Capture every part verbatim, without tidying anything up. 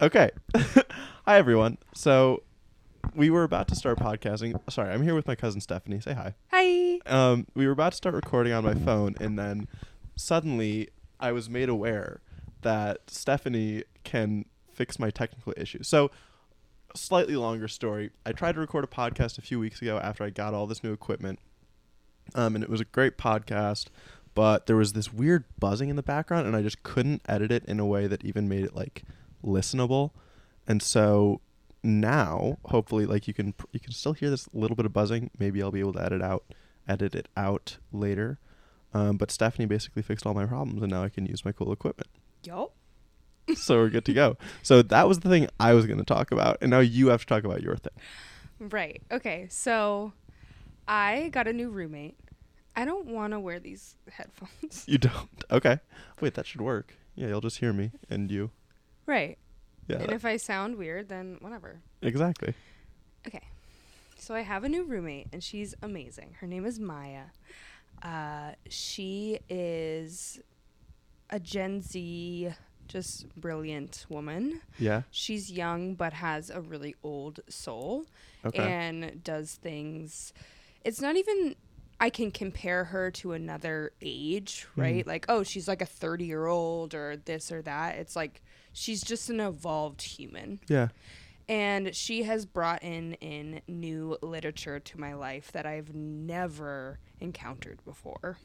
Okay. Hi, everyone. So we were about to start podcasting. Sorry, I'm here with my cousin Stephanie. Say hi. Hi. Um, we were about to start recording on my phone, and then suddenly I was made aware that Stephanie can fix my technical issues. So, slightly longer story. I tried to record a podcast a few weeks ago after I got all this new equipment, um, and it was a great podcast, but there was this weird buzzing in the background, and I just couldn't edit it in a way that even made it, like, listenable. And so now, hopefully, like, you can you can still hear this little bit of buzzing. Maybe I'll be able to edit out edit it out later. Um, but Stephanie basically fixed all my problems, and now I can use my cool equipment. Yup. So we're good to go. So that was the thing I was going to talk about, and now you have to talk about your thing. Right. Okay. So I got a new roommate. I don't want to wear these headphones. You don't? Okay. Wait, that should work. Yeah, you'll just hear me and you. Right. Yeah. And if I sound weird, then whatever. Exactly. Okay. So I have a new roommate, and she's amazing. Her name is Maya. Uh, she is a Gen Z, just brilliant woman. Yeah. She's young, but has a really old soul. Okay. And does things. It's not even. I can compare her to another age, right? Mm. Like, oh, she's like a thirty-year-old or this or that. It's like she's just an evolved human. Yeah. And she has brought in in new literature to my life that I've never encountered before.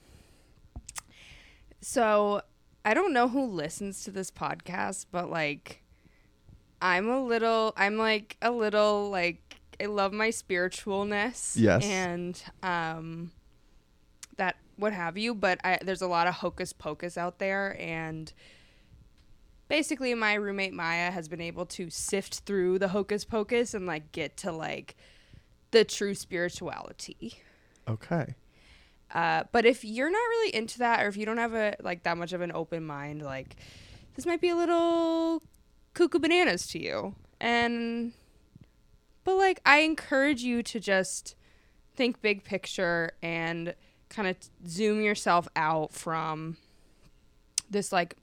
So I don't know who listens to this podcast, but like I'm a little I'm like a little like I love my spiritualness. Yes. And um that what have you, but I, there's a lot of hocus pocus out there, and basically my roommate Maya has been able to sift through the hocus pocus and like get to like the true spirituality. Okay. Uh, but if you're not really into that, or if you don't have a like that much of an open mind, like this might be a little cuckoo bananas to you. And but like I encourage you to just think big picture and kind of zoom yourself out from this like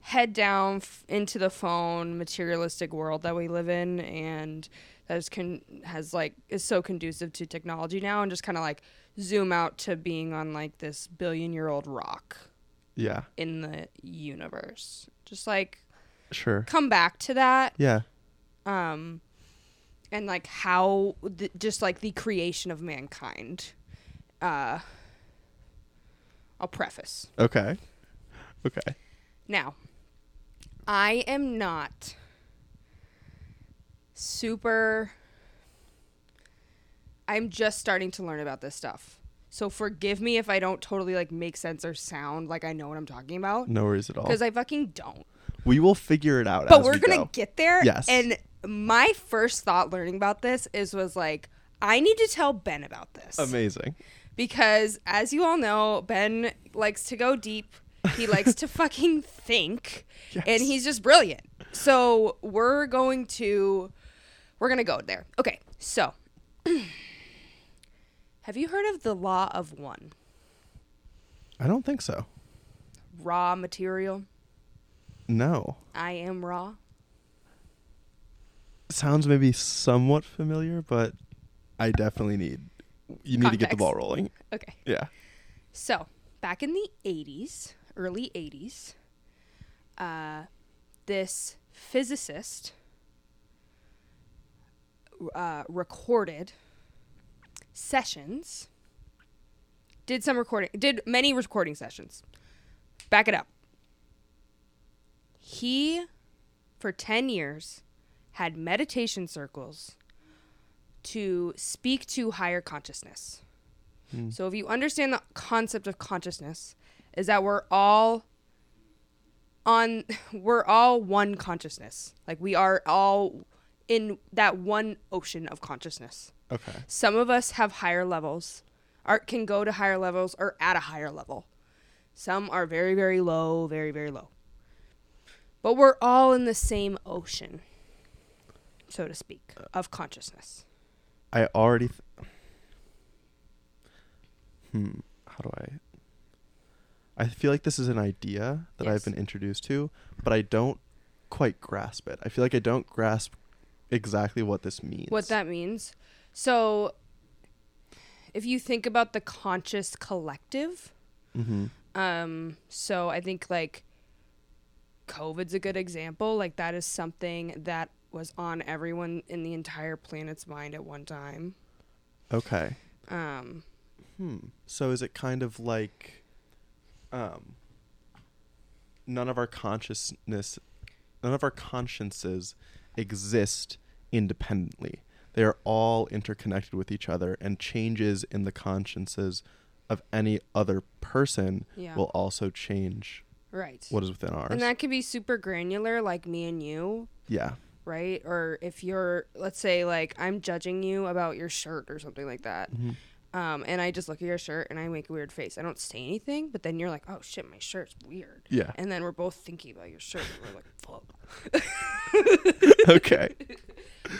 head down f- into the phone materialistic world that we live in, and that is con- has like is so conducive to technology now, and just kind of like zoom out to being on like this billion year old rock. Yeah. In the universe. Just like sure. Come back to that. Yeah. Um and like how th- just like the creation of mankind. Uh I'll preface. Okay. Okay. Now, I am not super I'm just starting to learn about this stuff. So forgive me if I don't totally like make sense or sound like I know what I'm talking about. No worries at all. Because I fucking don't. We will figure it out. But as we're we gonna go. Get there. Yes. And my first thought learning about this is was like, I need to tell Ben about this. Amazing. Because as you all know, Ben likes to go deep. He likes to fucking think. Yes. And he's just brilliant. So we're going to we're gonna go there. Okay, so have you heard of the Law of One? I don't think so. Raw Material? No. I Am Raw? Sounds maybe somewhat familiar, but I definitely need... You need Context. To get the ball rolling. Okay. Yeah. So, back in the eighties, early eighties, uh, this physicist uh, recorded... sessions did some recording did many recording sessions back it up he for ten years had meditation circles to speak to higher consciousness. Mm. So if you understand the concept of consciousness is that we're all on we're all one consciousness, like we are all in that one ocean of consciousness. Okay. Some of us have higher levels, or can go to higher levels or at a higher level. Some are very, very low, very, very low. But we're all in the same ocean, so to speak, of consciousness. I already... Th- hmm. How do I... I feel like this is an idea that yes. I've been introduced to, but I don't quite grasp it. I feel like I don't grasp exactly what this means. What that means. So if you think about the conscious collective, mm-hmm. um, so I think like COVID's a good example. Like that is something that was on everyone in the entire planet's mind at one time. Okay. Um. Hmm. So is it kind of like, um, none of our consciousness, none of our consciences exist independently. They are all interconnected with each other, and changes in the consciences of any other person yeah. will also change right. what is within ours. And that can be super granular, like me and you. Yeah. Right? Or if you're, let's say, like, I'm judging you about your shirt or something like that. Mm-hmm. Um, and I just look at your shirt and I make a weird face. I don't say anything, but then you're like, oh shit, my shirt's weird. Yeah. And then we're both thinking about your shirt and we're like, fuck. Okay.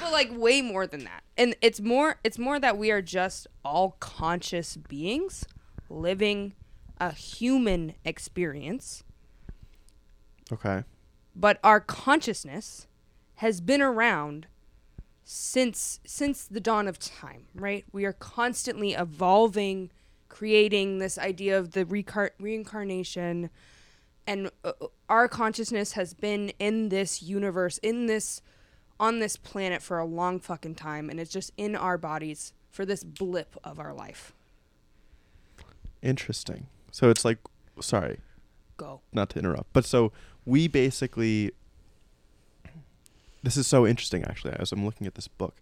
But like way more than that. And it's more, it's more that we are just all conscious beings living a human experience. Okay. But our consciousness has been around Since since the dawn of time, right? We are constantly evolving, creating this idea of the recar- reincarnation, and uh, our consciousness has been in this universe, in this, on this planet for a long fucking time, and it's just in our bodies for this blip of our life. Interesting. So it's like, sorry, go not to interrupt, but so we basically. This is so interesting, actually. As I'm looking at this book,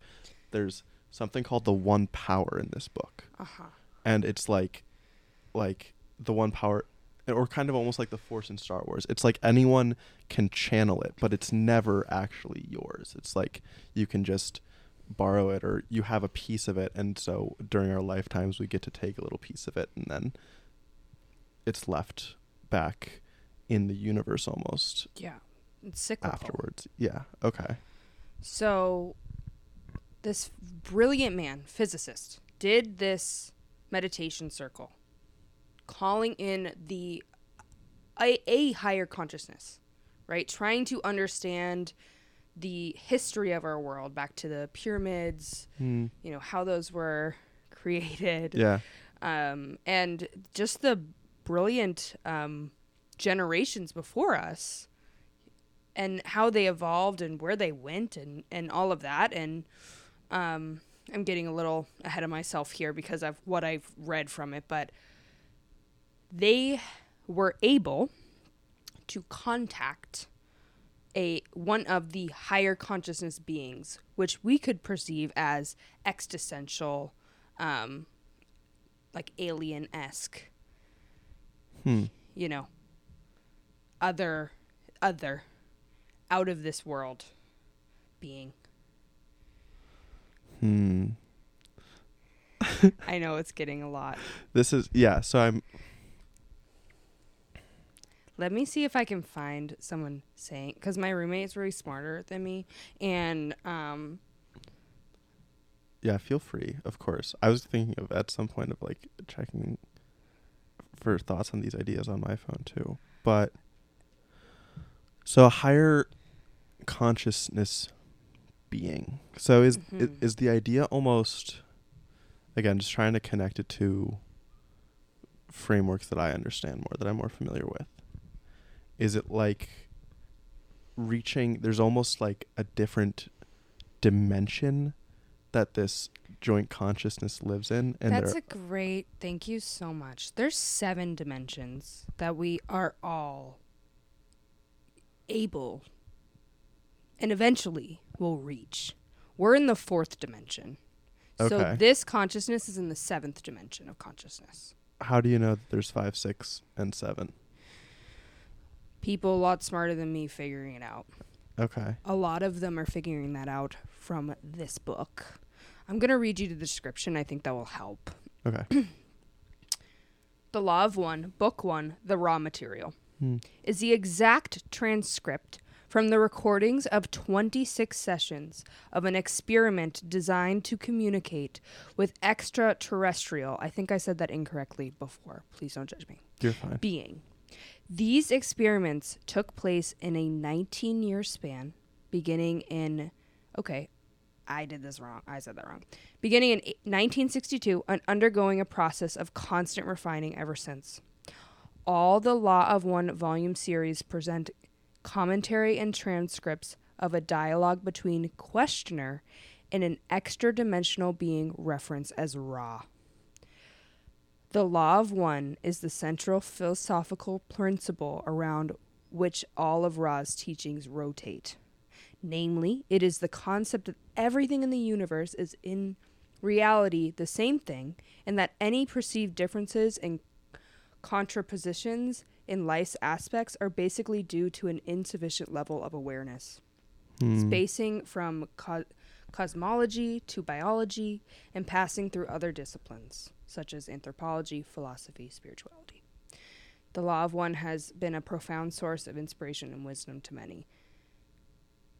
there's something called the One Power in this book. Uh-huh. And it's like, like the One Power, or kind of almost like the Force in Star Wars. It's like anyone can channel it, but it's never actually yours. It's like you can just borrow it, or you have a piece of it. And so during our lifetimes, we get to take a little piece of it, and then it's left back in the universe almost. Yeah. It's cyclical. Afterwards. Yeah. Okay. So this brilliant man, physicist, did this meditation circle, calling in the a, a higher consciousness, right? Trying to understand the history of our world, back to the pyramids, mm. you know, how those were created. Yeah. Um, and just the brilliant um, generations before us, and how they evolved and where they went and, and all of that. And um, I'm getting a little ahead of myself here because of what I've read from it. But they were able to contact a one of the higher consciousness beings, which we could perceive as existential, um, like alien-esque, hmm. you know, other, other. out of this world being. Hmm. I know it's getting a lot. This is, yeah, so I'm. Let me see if I can find someone saying, because my roommate's really smarter than me, and um. yeah, feel free, of course. I was thinking of at some point of like checking for thoughts on these ideas on my phone too, but. So a higher consciousness being. So is, mm-hmm. is is the idea almost, again, just trying to connect it to frameworks that I understand more, that I'm more familiar with. Is it like reaching, there's almost like a different dimension that this joint consciousness lives in? And that's a great, thank you so much. There's seven dimensions that we are all able and eventually will reach. We're in the fourth dimension. Okay. So this consciousness is in the seventh dimension of consciousness. How do you know that there's five, six, and seven? People a lot smarter than me figuring it out. Okay. A lot of them are figuring that out from this book. I'm going to read you the description. I think that will help. Okay. The Law of One, Book One, The Raw Material. Hmm. Is the exact transcript from the recordings of twenty-six sessions of an experiment designed to communicate with extraterrestrial, I think I said that incorrectly before, please don't judge me. You're fine. Being. These experiments took place in a nineteen-year span, beginning in, okay, I did this wrong. I said that wrong. Beginning in nineteen sixty-two and undergoing a process of constant refining ever since. All the Law of One volume series present commentary and transcripts of a dialogue between questioner and an extra-dimensional being referenced as Ra. The Law of One is the central philosophical principle around which all of Ra's teachings rotate. Namely, it is the concept that everything in the universe is in reality the same thing, and that any perceived differences and contrapositions in life's aspects are basically due to an insufficient level of awareness. Mm. Spacing from co- cosmology to biology and passing through other disciplines, such as anthropology, philosophy, spirituality. The Law of One has been a profound source of inspiration and wisdom to many.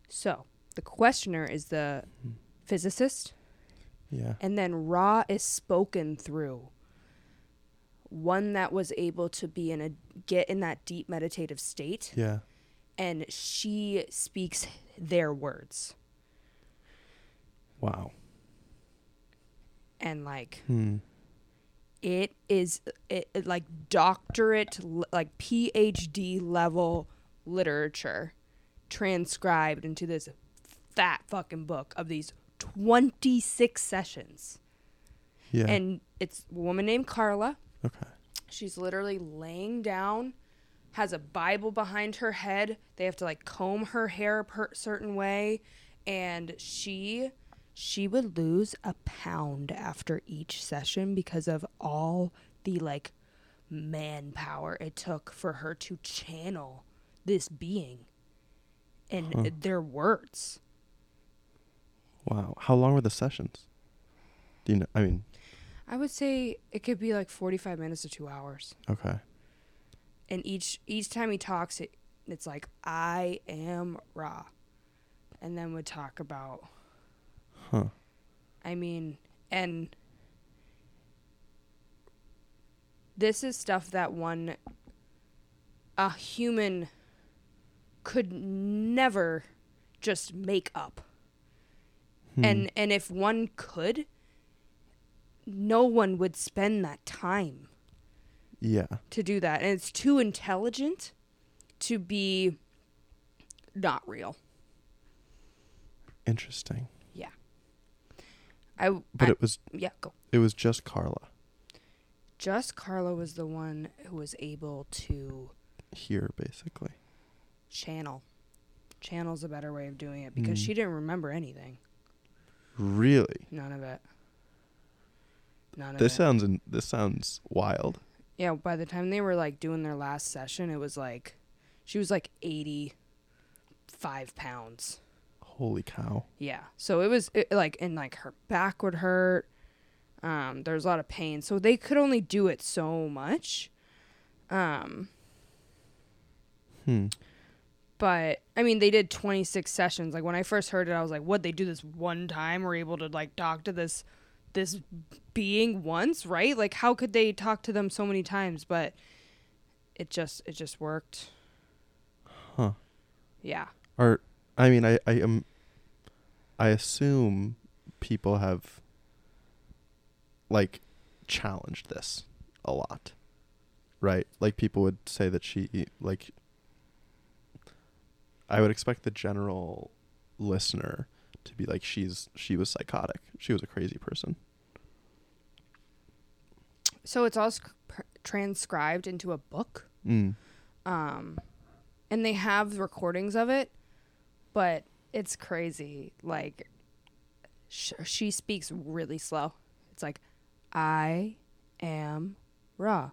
So, the questioner is the mm. physicist. Yeah. And then Ra is spoken through. One that was able to be in a get in that deep meditative state. Yeah. And she speaks their words. Wow. And like hmm. it is it, it like doctorate like P H D level literature transcribed into this fat fucking book of these twenty-six sessions. Yeah. And it's a woman named Carla. Okay. She's literally laying down, has a Bible behind her head. They have to like comb her hair a per- certain way, and she she would lose a pound after each session because of all the like manpower it took for her to channel this being and huh. their words. Wow. How long were the sessions? Do you know? I mean, I would say it could be like forty-five minutes to two hours. Okay. And each each time he talks, it, it's like, I am Ra. And then would talk about... Huh. I mean, and... This is stuff that one... A human could never just make up. Hmm. And and if one could... No one would spend that time yeah. to do that. And it's too intelligent to be not real. Interesting. Yeah. I. But I, it was... Yeah, go. It was just Carla. Just Carla was the one who was able to... Hear, basically. Channel. Channel's a better way of doing it because mm. she didn't remember anything. Really? None of it. This it. sounds in, this sounds wild. Yeah, by the time they were like doing their last session, it was like she was like eighty-five pounds. Holy cow! Yeah, so it was it, like and like her back would hurt. Um, there was a lot of pain, so they could only do it so much. Um. Hmm. But I mean, they did twenty-six sessions. Like when I first heard it, I was like, "What? They do this one time? We're able to like talk to this." this being once, right? Like how could they talk to them so many times? But it just it just worked. Huh. Yeah. Or I mean I, I am I assume people have like challenged this a lot. Right? Like people would say that she like I would expect the general listener to be like she's she was psychotic. She was a crazy person. So it's all sc- transcribed into a book. Mm. Um, and they have recordings of it, but it's crazy. Like, sh- she speaks really slow. It's like, I am Ra.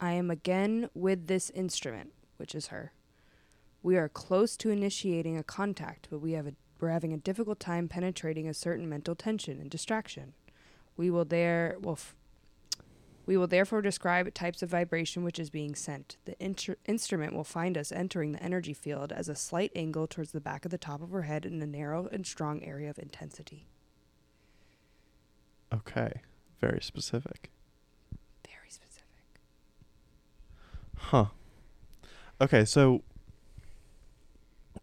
I am again with this instrument, which is her. We are close to initiating a contact, but we have a, we're having a difficult time penetrating a certain mental tension and distraction. We will there... Well, f- We will therefore describe types of vibration which is being sent. The intr- instrument will find us entering the energy field as a slight angle towards the back of the top of her head in a narrow and strong area of intensity. Okay. Very specific. Very specific. Huh. Okay, so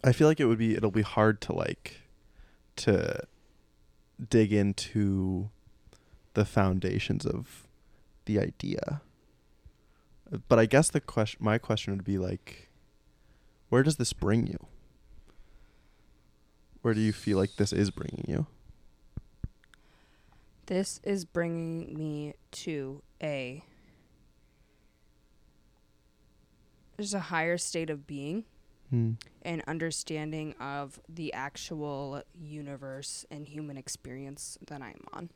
I feel like it would be it'll be hard to like to dig into the foundations of the idea. But I guess the question, my question would be like, where does this bring you? Where do you feel like this is bringing you? This is bringing me to a, there's a higher state of being hmm. and understanding of the actual universe and human experience that I'm on.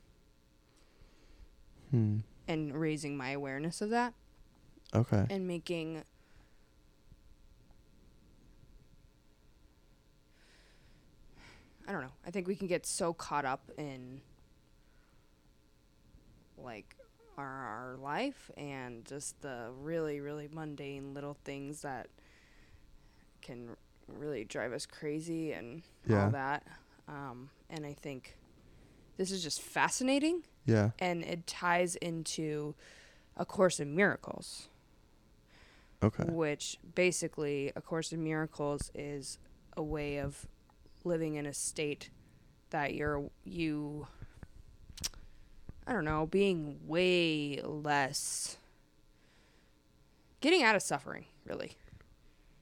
Hmm. And raising my awareness of that. Okay. And making I don't know. I think we can get so caught up in like our, our life and just the really, really mundane little things that can r- really drive us crazy and yeah. all that. Um, and I think this is just fascinating. Yeah. And it ties into A Course in Miracles. Okay. Which basically, A Course in Miracles is a way of living in a state that you're, you, I don't know, being way less, getting out of suffering, really.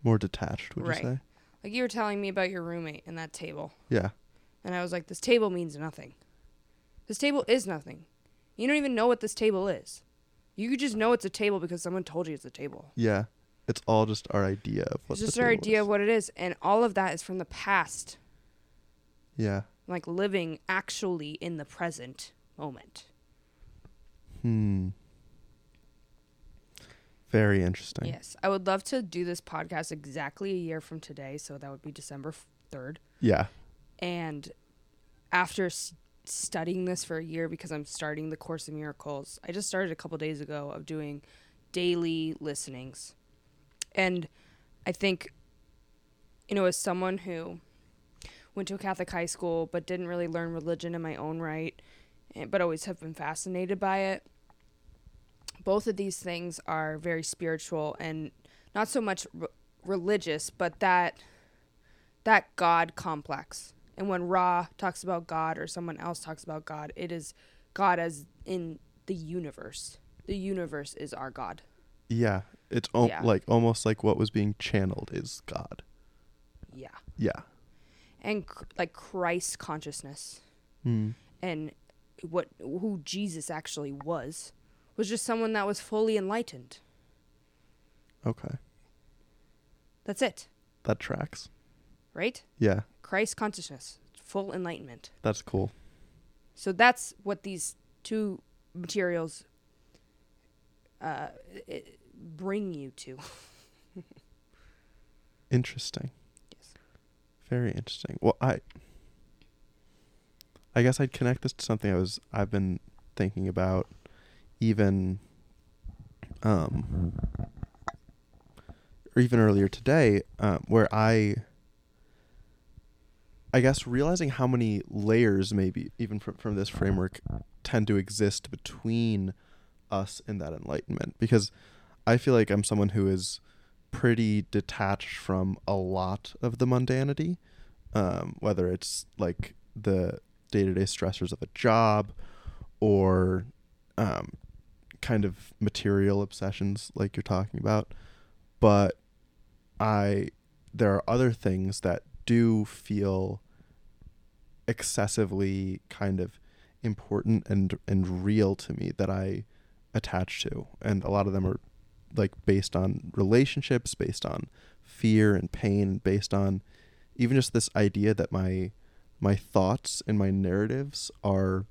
More detached, would right. you say? Like you were telling me about your roommate and that table. Yeah. And I was like, this table means nothing. This table is nothing. You don't even know what this table is. You just know it's a table because someone told you it's a table. Yeah. It's all just our idea of what it is. It's just our idea is. of what it is. And all of that is from the past. Yeah. Like living actually in the present moment. Hmm. Very interesting. Yes. I would love to do this podcast exactly a year from today. So that would be December third. Yeah. And after s- studying this for a year, because I'm starting the Course in Miracles, I just started a couple days ago of doing daily listenings. And I think, you know, as someone who went to a Catholic high school but didn't really learn religion in my own right, but always have been fascinated by it, both of these things are very spiritual and not so much re- religious, but that that God complex. And when Ra talks about God or someone else talks about God, it is God as in the universe. The universe is our God. Yeah. It's o- yeah. like almost like what was being channeled is God. Yeah. Yeah. And cr- like Christ consciousness mm. and what who Jesus actually was, was just someone that was fully enlightened. Okay. That's it. That tracks. Right? Yeah. Christ consciousness, full enlightenment. That's cool. So that's what these two materials uh, it, bring you to. Interesting. Yes. Very interesting. Well, I I guess I'd connect this to something I was I've been thinking about even um or even earlier today, um, where I I guess realizing how many layers maybe even from from this framework tend to exist between us and that enlightenment, because I feel like I'm someone who is pretty detached from a lot of the mundanity, um, whether it's like the day-to-day stressors of a job or um, kind of material obsessions like you're talking about. But I, there are other things that do feel excessively kind of important and, and real to me that I attach to. And a lot of them are like based on relationships, based on fear and pain, based on even just this idea that my my thoughts and my narratives are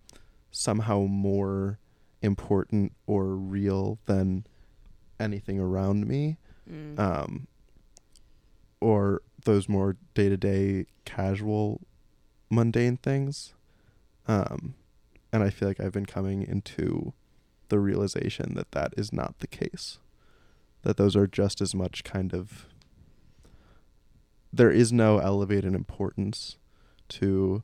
somehow more important or real than anything around me. Mm. Um, or those more day-to-day casual mundane things. Um, and I feel like I've been coming into the realization that that is not the case. That those are just as much kind of, there is no elevated importance to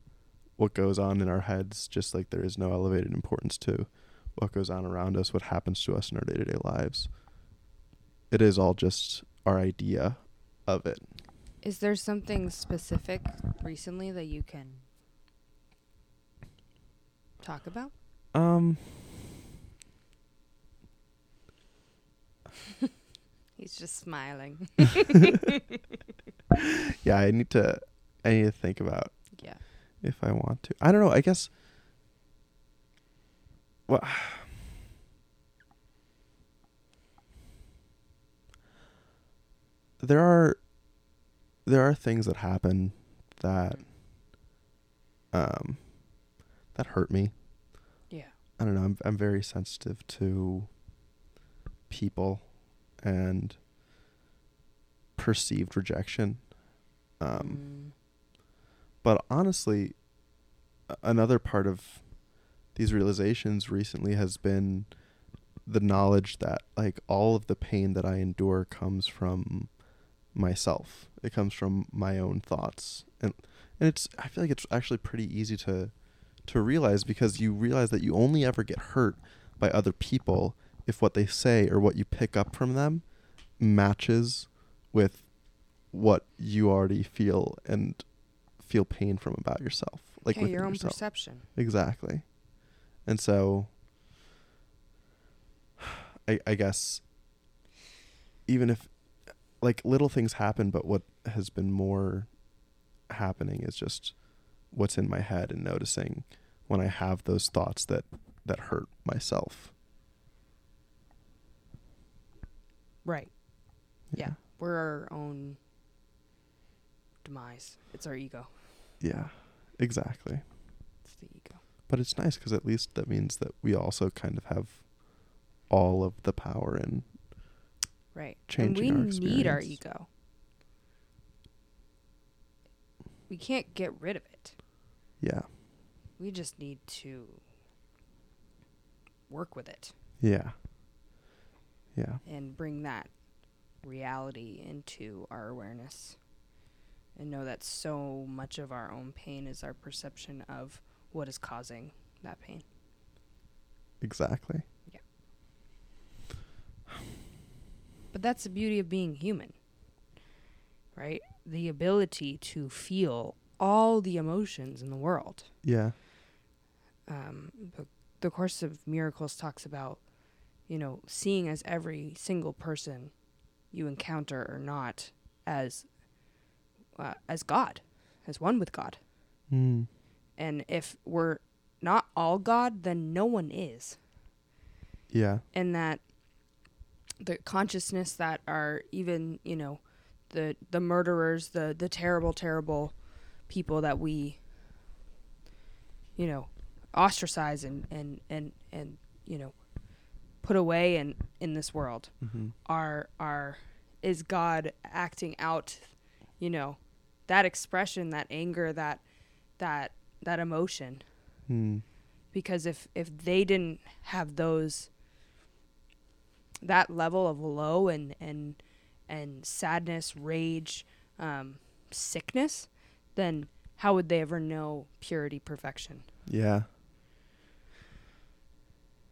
what goes on in our heads, just like there is no elevated importance to what goes on around us, what happens to us in our day-to-day lives. it is all just our idea of it. Is there something specific recently that you can talk about? Um. He's just smiling. Yeah, I need to. I need to think about. Yeah. If I want to, I don't know. I guess. Well, there are. There are things that happen that. Um, that hurt me. Yeah. I don't know. I'm I'm very sensitive to. People. And perceived rejection. Um, mm. But honestly, another part of these realizations recently has been the knowledge that like all of the pain that I endure comes from myself. It comes from my own thoughts. And and it's I feel like it's actually pretty easy to to realize, because you realize that you only ever get hurt by other people if what they say or what you pick up from them matches with what you already feel and feel pain from about yourself. Like yeah, your own yourself. Perception. Exactly. And so I, I guess even if like little things happen, but what has been more happening is just what's in my head and noticing when I have those thoughts that, that hurt myself. Right. Yeah. yeah. We're our own demise. It's our ego. Yeah, exactly. It's the ego. But it's nice because at least that means that we also kind of have all of the power in right. changing our experience. And we need our ego. We can't get rid of it. Yeah. We just need to work with it. Yeah. Yeah. And bring that reality into our awareness and know that so much of our own pain is our perception of what is causing that pain. Exactly. Yeah. But that's the beauty of being human, right? The ability to feel all the emotions in the world. Yeah. Um, the, the Course of Miracles talks about, you know, seeing as every single person you encounter or not as uh, as God, as one with God. Mm. And if we're not all God, then no one is. Yeah. And that the consciousness that are even, you know, the the murderers, the, the terrible, terrible people that we, you know, ostracize and, and, and, and you know, put away in, in this world mm-hmm. are are is God acting out, you know, that expression, that anger, that that that emotion. Mm. Because if, if they didn't have those that level of low and and, and sadness, rage, um, sickness, then how would they ever know purity, perfection? Yeah.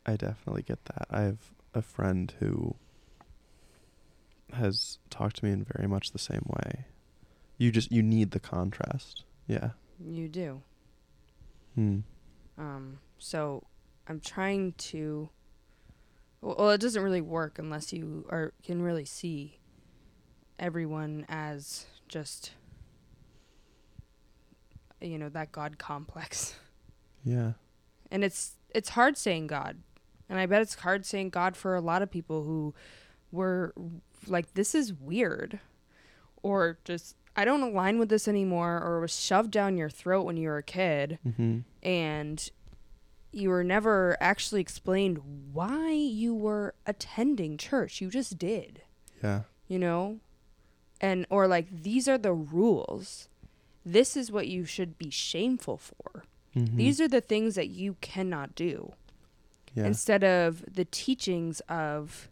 I definitely get that. I have a friend who has talked to me in very much the same way. You just, you need the contrast. Yeah. You do. Hmm. Um, so I'm trying to, well, it doesn't really work unless you are, can really see everyone as just, you know, that God complex. Yeah. And it's, it's hard saying God. And I bet it's hard saying God for a lot of people who were like, this is weird, or just, I don't align with this anymore, or was shoved down your throat when you were a kid mm-hmm. and you were never actually explained why you were attending church. You just did. Yeah. You know? And, or like, these are the rules. This is what you should be shameful for. Mm-hmm. These are the things that you cannot do. Yeah. Instead of the teachings of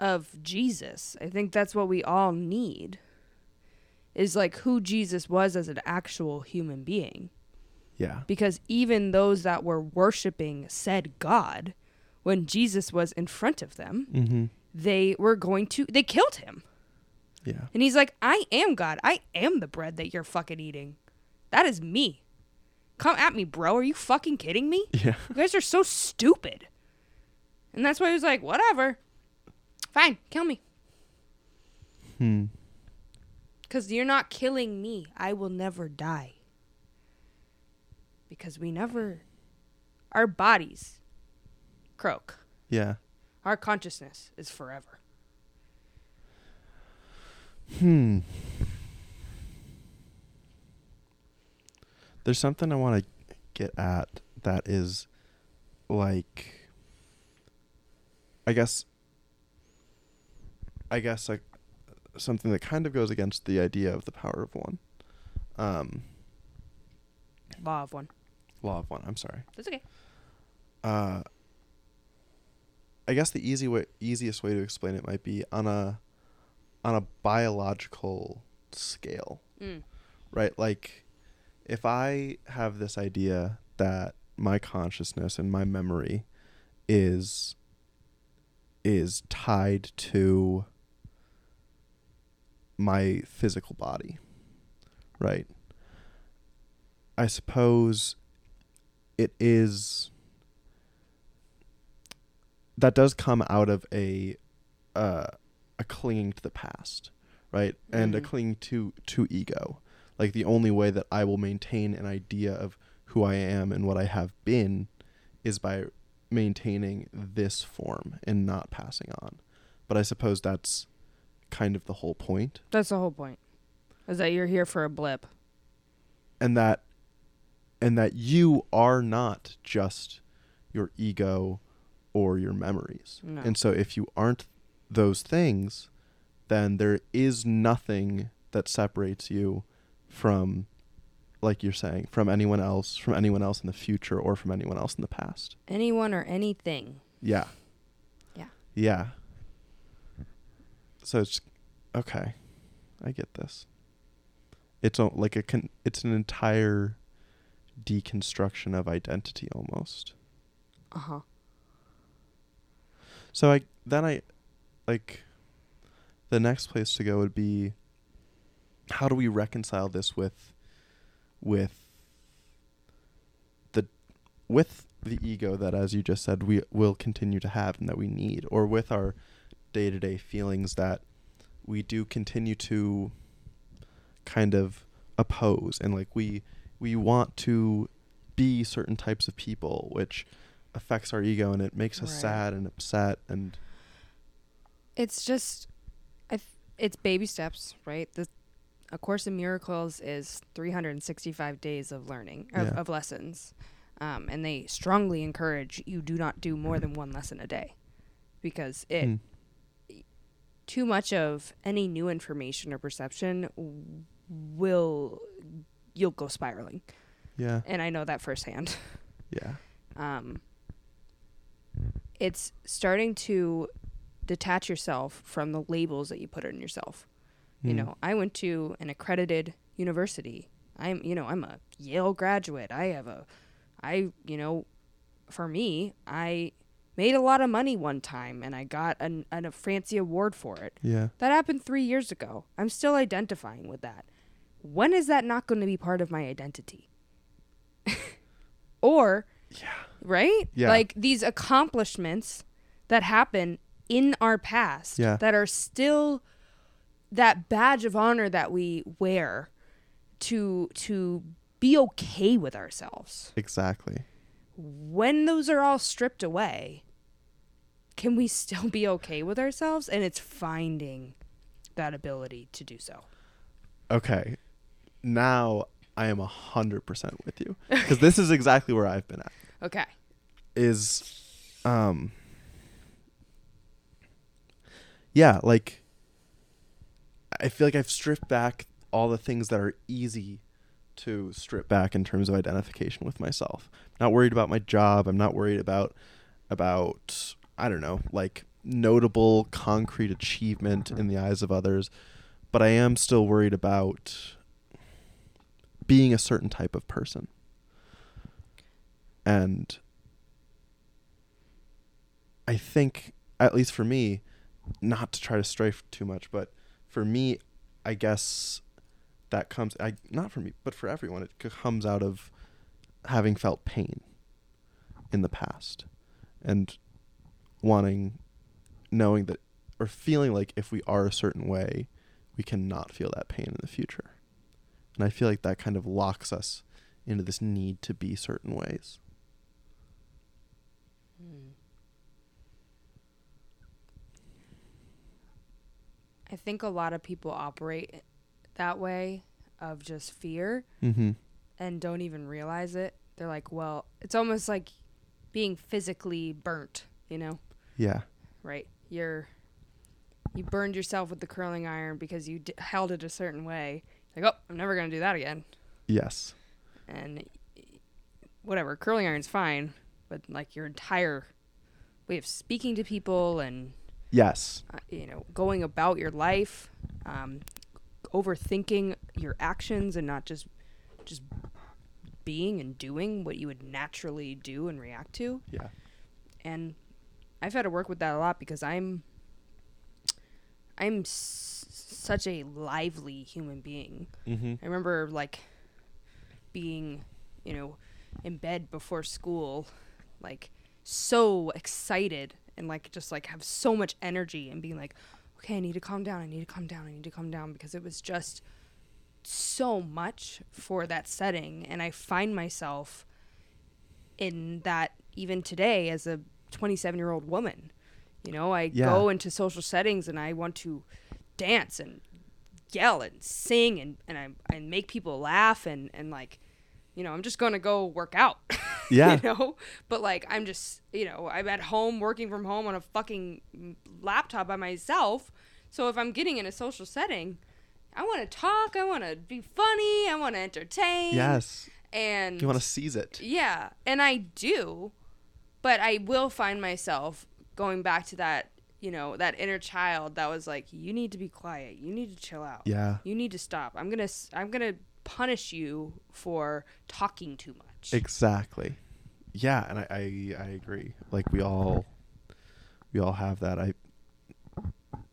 of Jesus. I think that's what we all need, is like who Jesus was as an actual human being. Yeah. Because even those that were worshiping said God when Jesus was in front of them, mm-hmm. they were going to, they killed him. Yeah. And he's like, I am God. I am the bread that you're fucking eating. That is me. Come at me, bro. Are you fucking kidding me? Yeah. You guys are so stupid. And that's why he was like, whatever. Fine. Kill me. Hmm. Because you're not killing me. I will never die. Because we never... Our bodies croak. Yeah. Our consciousness is forever. Hmm. There's something I want to get at that is like... I guess, I guess like something that kind of goes against the idea of the power of one. Um, law of one. Law of one. I'm sorry. That's okay. Uh, I guess the easy way, easiest way to explain it might be on a, on a biological scale, mm. right? Like if I have this idea that my consciousness and my memory is... is tied to my physical body, right? I suppose it is... That does come out of a uh, a clinging to the past, right? Mm-hmm. And a clinging to, to ego. Like, the only way that I will maintain an idea of who I am and what I have been is by... maintaining this form and not passing on. But I suppose that's kind of the whole point. That's the whole point, is that you're here for a blip, and that and that you are not just your ego or your memories. No. And so if you aren't those things, then there is nothing that separates you from, like you're saying, from anyone else, from anyone else in the future, or from anyone else in the past. Anyone or anything. Yeah. Yeah. Yeah. So it's okay. I get this. It's all, like a con- it's an entire deconstruction of identity almost. Uh-huh. So I then I like the next place to go would be, how do we reconcile this with with the with the ego that, as you just said, we will continue to have and that we need, or with our day-to-day feelings that we do continue to kind of oppose, and like we we want to be certain types of people, which affects our ego and it makes us right. sad and upset. And it's just I it's baby steps, right? The A Course in Miracles is three hundred sixty-five days of learning, of, yeah. of lessons. Um, and they strongly encourage you do not do more than one lesson a day, because it mm. too much of any new information or perception will, you'll go spiraling. Yeah. And I know that firsthand. Yeah. Um, it's starting to detach yourself from the labels that you put on yourself. You know, I went to an accredited university. I'm, you know, I'm a Yale graduate. I have a, I, you know, for me, I made a lot of money one time and I got an, an a fancy award for it. Yeah. That happened three years ago. I'm still identifying with that. When is that not going to be part of my identity? Or, yeah. right? Yeah. Like these accomplishments that happen in our past yeah. that are still... that badge of honor that we wear to to be okay with ourselves. Exactly. When those are all stripped away, can we still be okay with ourselves? And it's finding that ability to do so. Okay. Now I am one hundred percent with you, because this is exactly where I've been at. Okay. Is, um, yeah, like... I feel like I've stripped back all the things that are easy to strip back in terms of identification with myself. I'm not worried about my job. I'm not worried about, about, I don't know, like notable concrete achievement in the eyes of others. But I am still worried about being a certain type of person. And I think, at least for me, not to try to stray too much, but for me, I guess that comes, I not for me, but for everyone, it comes out of having felt pain in the past and wanting, knowing that, or feeling like if we are a certain way, we cannot feel that pain in the future. And I feel like that kind of locks us into this need to be certain ways. Hmm. I think a lot of people operate that way of just fear mm-hmm. and don't even realize it. They're like, well, it's almost like being physically burnt, you know? Yeah. Right. You're, you burned yourself with the curling iron because you d- held it a certain way. Like, oh, I'm never going to do that again. Yes. And whatever, curling iron's fine, but like your entire way of speaking to people and... Yes. Uh, you know, going about your life, um, overthinking your actions and not just just being and doing what you would naturally do and react to. Yeah. And I've had to work with that a lot because I'm I'm s- such a lively human being. Mm-hmm. I remember like being, you know, in bed before school, like so excited. And like just like have so much energy and being like, okay, I need to calm down. I need to calm down. I need to calm down because it was just so much for that setting. And I find myself in that even today as a twenty-seven-year-old woman. You know, I yeah. go into social settings and I want to dance and yell and sing and, and I and make people laugh and, and like, you know, I'm just going to go work out. Yeah. You know? But, like, I'm just, you know, I'm at home working from home on a fucking laptop by myself. So if I'm getting in a social setting, I want to talk. I want to be funny. I want to entertain. Yes. And you want to seize it. Yeah. And I do. But I will find myself going back to that, you know, that inner child that was like, you need to be quiet. You need to chill out. Yeah. You need to stop. I'm going to, I'm going to punish you for talking too much. Exactly. Yeah. And I, I, I agree. Like we all, we all have that. I,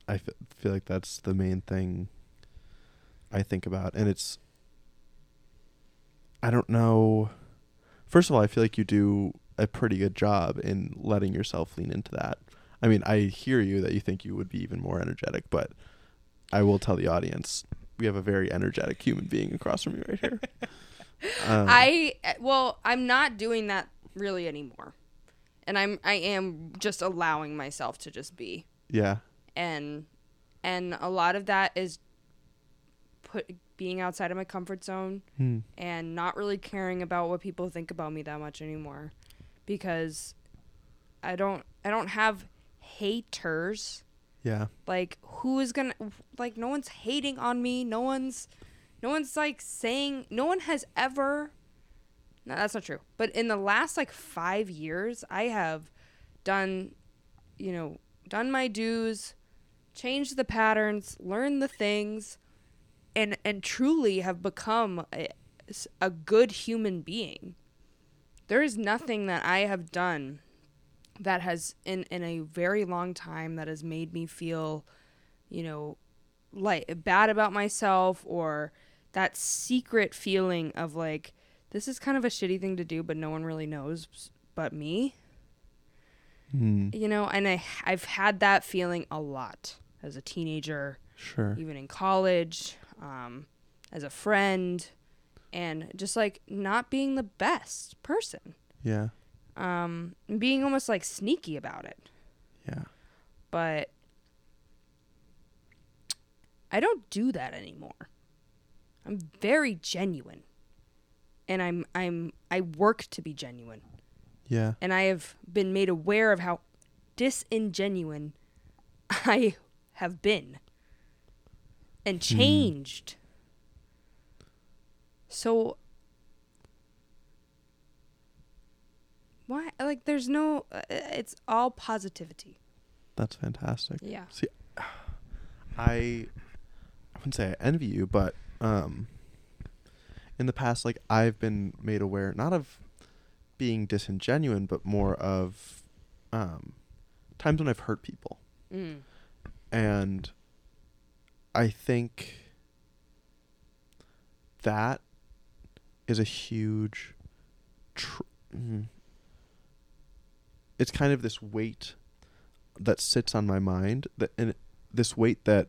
I f- feel like that's the main thing I think about. And it's, I don't know. First of all, I feel like you do a pretty good job in letting yourself lean into that. I mean, I hear you that you think you would be even more energetic, but I will tell the audience, we have a very energetic human being across from you right here. Um, I well, I'm not doing that really anymore, and I'm I am just allowing myself to just be. Yeah. And and a lot of that is put being outside of my comfort zone hmm. and not really caring about what people think about me that much anymore, because I don't I don't have haters. Yeah. Like who is gonna like no one's hating on me. No one's. No one's, like, saying... No one has ever... No, that's not true. But in the last, like, five years, I have done, you know, done my dues, changed the patterns, learned the things, and, and truly have become a, a good human being. There is nothing that I have done that has, in, in a very long time, that has made me feel, you know, like bad about myself or... that secret feeling of like, this is kind of a shitty thing to do, but no one really knows but me. Mm. You know, and I, I've had that feeling a lot as a teenager, sure, even in college, um, as a friend, and just like not being the best person. Yeah. Um, being almost like sneaky about it. Yeah. But I don't do that anymore. I'm very genuine, and I'm I'm I work to be genuine. Yeah. And I have been made aware of how disingenuine I have been and changed. Mm. So why like there's no uh, it's all positivity. That's fantastic. Yeah. See, I I wouldn't say I envy you, but Um, in the past, like I've been made aware, not of being disingenuine, but more of um, times when I've hurt people. Mm. And I think that is a huge tr- it's kind of this weight that sits on my mind, that and this weight that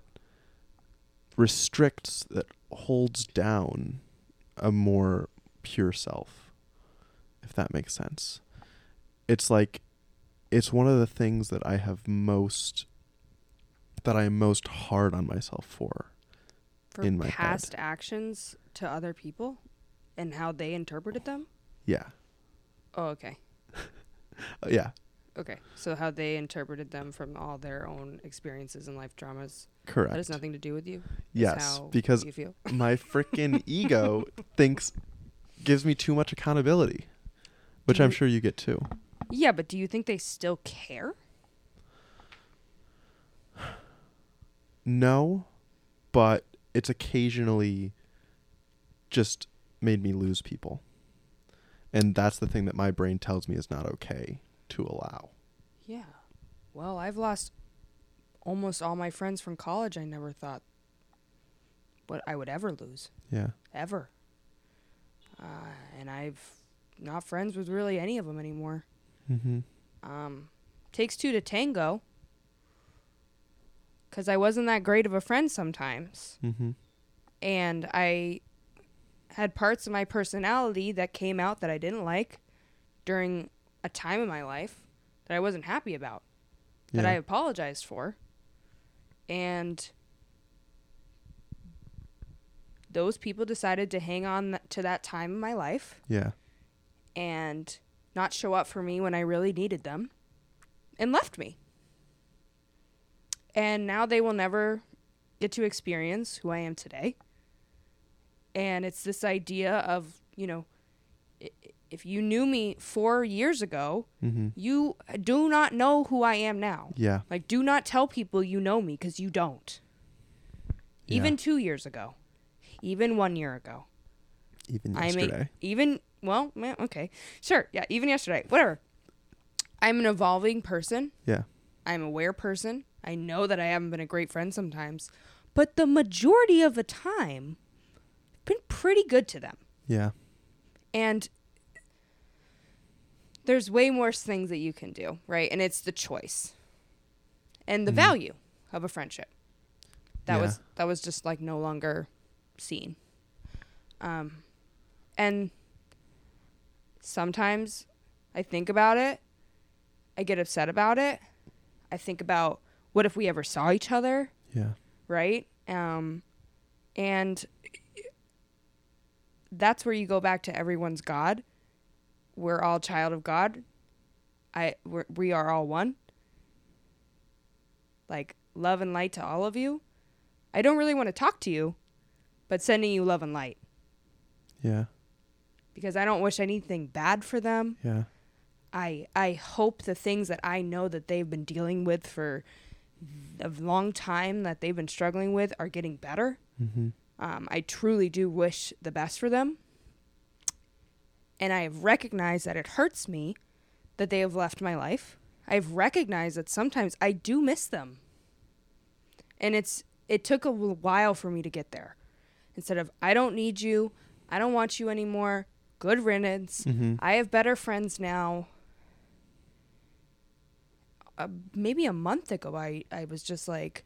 restricts, that holds down a more pure self, if that makes sense. It's like, it's one of the things that I have most, that I am most hard on myself for. For in my past head. Actions to other people and how they interpreted them? Yeah. Oh, okay. uh, yeah. Okay. So how they interpreted them from all their own experiences and life traumas. Correct. That has nothing to do with you? Yes. How because you feel? My freaking ego thinks, gives me too much accountability, which do I'm you, sure you get too. Yeah, but do you think they still care? No, but it's occasionally just made me lose people. And that's the thing that my brain tells me is not okay to allow. Yeah. Well, I've lost almost all my friends from college. I never thought what I would ever lose. Yeah. Ever. Uh, and I've not friends with really any of them anymore. Mm-hmm. Um, takes two to tango. Because I wasn't that great of a friend sometimes. Mm-hmm. And I had parts of my personality that came out that I didn't like during a time in my life that I wasn't happy about, that yeah. I apologized for. And those people decided to hang on to that time in my life. Yeah. And not show up for me when I really needed them, and left me. And now they will never get to experience who I am today. And it's this idea of, you know, if you knew me four years ago, mm-hmm. you do not know who I am now. Yeah. Like, do not tell people you know me, because you don't. Yeah. Even two years ago. Even one year ago. Even yesterday. I'm a, even, well, okay. Sure. Yeah. Even yesterday. Whatever. I'm an evolving person. Yeah. I'm an aware person. I know that I haven't been a great friend sometimes, but the majority of the time, I've been pretty good to them. Yeah. And there's way worse things that you can do, right? And it's the choice and the mm. value of a friendship. That yeah. was that was just like no longer seen. Um, and sometimes I think about it. I get upset about it. I think about, what if we ever saw each other? Yeah. Right? Um, and that's where you go back to everyone's God. We're all child of God. I we're, we are all one. Like, love and light to all of you. I don't really want to talk to you, but sending you love and light. Yeah. Because I don't wish anything bad for them. Yeah. I I hope the things that I know that they've been dealing with for a long time, that they've been struggling with, are getting better. Mm-hmm. Um, I truly do wish the best for them. And I have recognized that it hurts me that they have left my life. I've recognized that sometimes I do miss them. And it's it took a while for me to get there. Instead of, I don't need you, I don't want you anymore, good riddance, mm-hmm. I have better friends now. Uh, maybe a month ago, I, I was just like,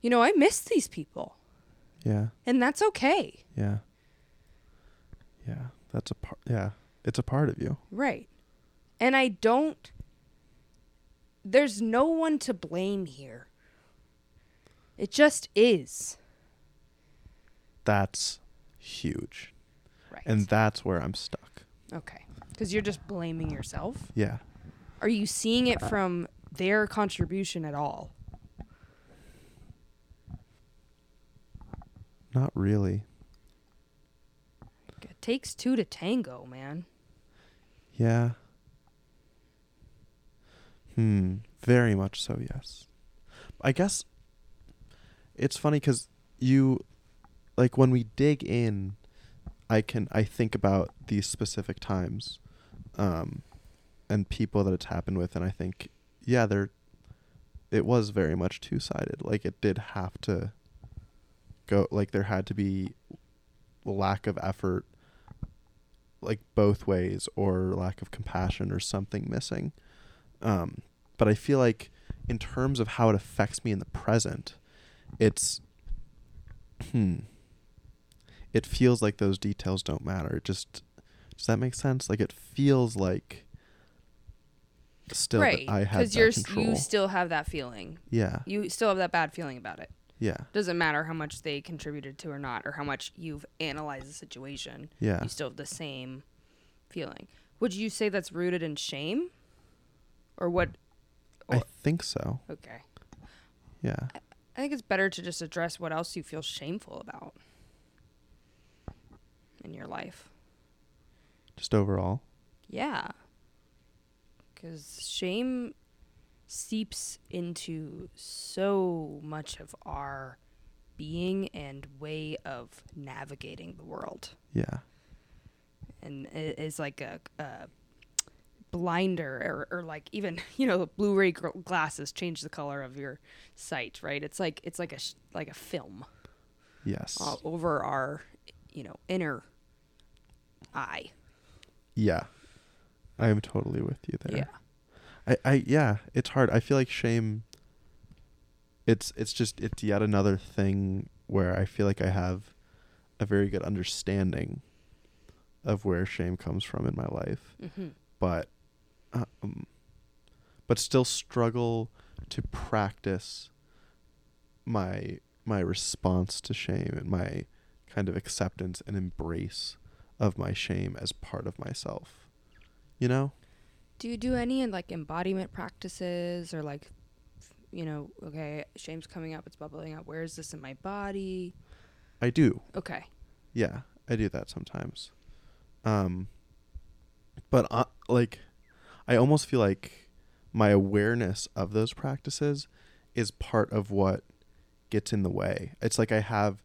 you know, I miss these people. Yeah. And that's okay. Yeah. Yeah. That's a part. Yeah. It's a part of you. Right. And I don't, there's no one to blame here. It just is. That's huge. Right. And that's where I'm stuck. Okay. Because you're just blaming yourself. Yeah. Are you seeing it from their contribution at all? Not really. It takes two to tango, man. Yeah. Hmm. Very much so, yes. I guess it's funny because you, like, when we dig in, I can, I think about these specific times. Um... and people that it's happened with, and I think, yeah, they're it was very much two-sided. Like, it did have to go, like, there had to be lack of effort, like, both ways, or lack of compassion or something missing. Um, but I feel like in terms of how it affects me in the present, it's, hmm, it feels like those details don't matter. It just, does that make sense? Like, it feels like still right, that I have that you're, control. Right, because you still have that feeling. Yeah. You still have that bad feeling about it. Yeah. Doesn't matter how much they contributed to or not, or how much you've analyzed the situation. Yeah. You still have the same feeling. Would you say that's rooted in shame? Or what? Or I think so. Okay. Yeah. I, I think it's better to just address what else you feel shameful about in your life. Just overall? Yeah. Because shame seeps into so much of our being and way of navigating the world. Yeah. And it is like a, a blinder or, or like even, you know, Blu-ray glasses change the color of your sight, right? It's like it's like a sh- like a film. Yes. All over our, you know, inner eye. Yeah. I am totally with you there. Yeah. I, I yeah, it's hard. I feel like shame, it's it's just it's yet another thing where I feel like I have a very good understanding of where shame comes from in my life. Mm-hmm. But um, but still struggle to practice my my response to shame and my kind of acceptance and embrace of my shame as part of myself. You know? Do you do any like embodiment practices or like, you know, okay, shame's coming up, it's bubbling up. Where is this in my body? I do. Okay. Yeah, I do that sometimes. Um, but uh, like, I almost feel like my awareness of those practices is part of what gets in the way. It's like I have,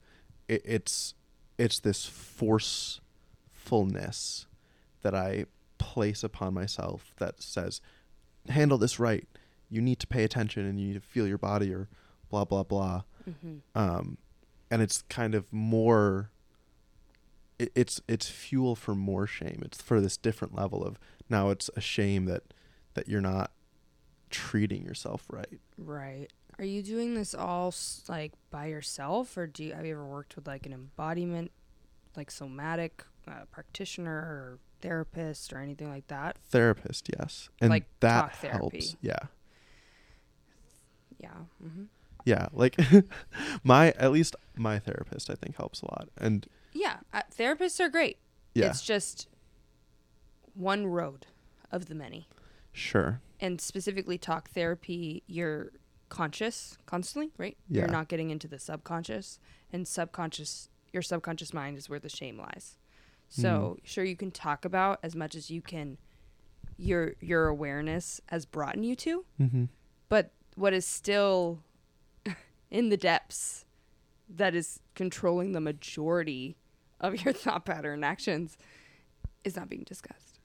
it, it's, it's this forcefulness that I place upon myself that says, handle this right, you need to pay attention and you need to feel your body or blah blah blah. Mm-hmm. Um and it's kind of more it, it's it's fuel for more shame. It's for this different level of now it's a shame that that you're not treating yourself right. Right. Are you doing this all like by yourself, or do you have you ever worked with like an embodiment, like somatic uh, practitioner or therapist or anything like that? Therapist, yes. And like that talk therapy helps. Yeah. Yeah. Mm-hmm. Yeah. Like my, at least my therapist, I think helps a lot. And yeah, uh, therapists are great. Yeah. It's just one road of the many. Sure. And specifically talk therapy, you're conscious constantly, right? Yeah. You're not getting into the subconscious, and subconscious, your subconscious mind is where the shame lies. So, mm. sure, you can talk about as much as you can, your your awareness has brought you to, mm-hmm. but what is still in the depths that is controlling the majority of your thought pattern actions is not being discussed.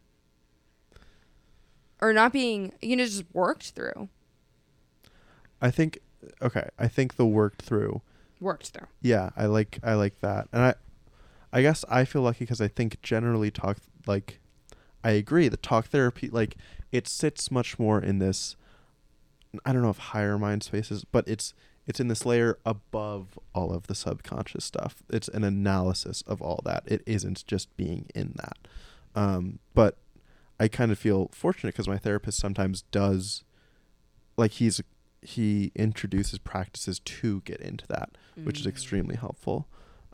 Or not being, you know, just worked through. I think, okay, I think the worked through. Worked through. Yeah, I like I like that. And I... I guess I feel lucky because I think generally talk, like, I agree that talk therapy, like, it sits much more in this, I don't know if higher mind spaces, but it's it's in this layer above all of the subconscious stuff. It's an analysis of all that. It isn't just being in that. Um, but I kind of feel fortunate because my therapist sometimes does, like, he's he introduces practices to get into that, mm-hmm. which is extremely helpful.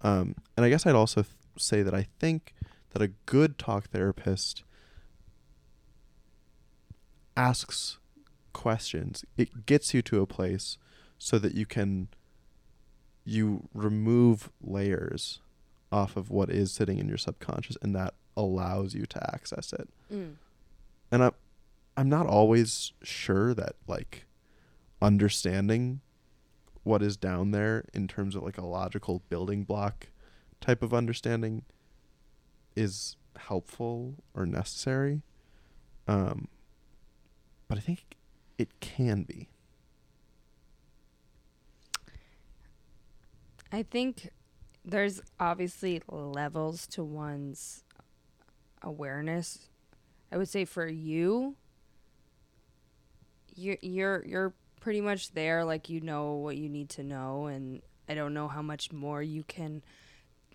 Um, and I guess I'd also th- say that I think that a good talk therapist asks questions. It gets you to a place so that you can, you remove layers off of what is sitting in your subconscious, and that allows you to access it. Mm. And I, I'm not always sure that like understanding what is down there in terms of like a logical building block type of understanding is helpful or necessary. Um, but I think it can be. I think there's obviously levels to one's awareness. I would say for you, you you're you're pretty much there, like you know what you need to know, and I don't know how much more you can,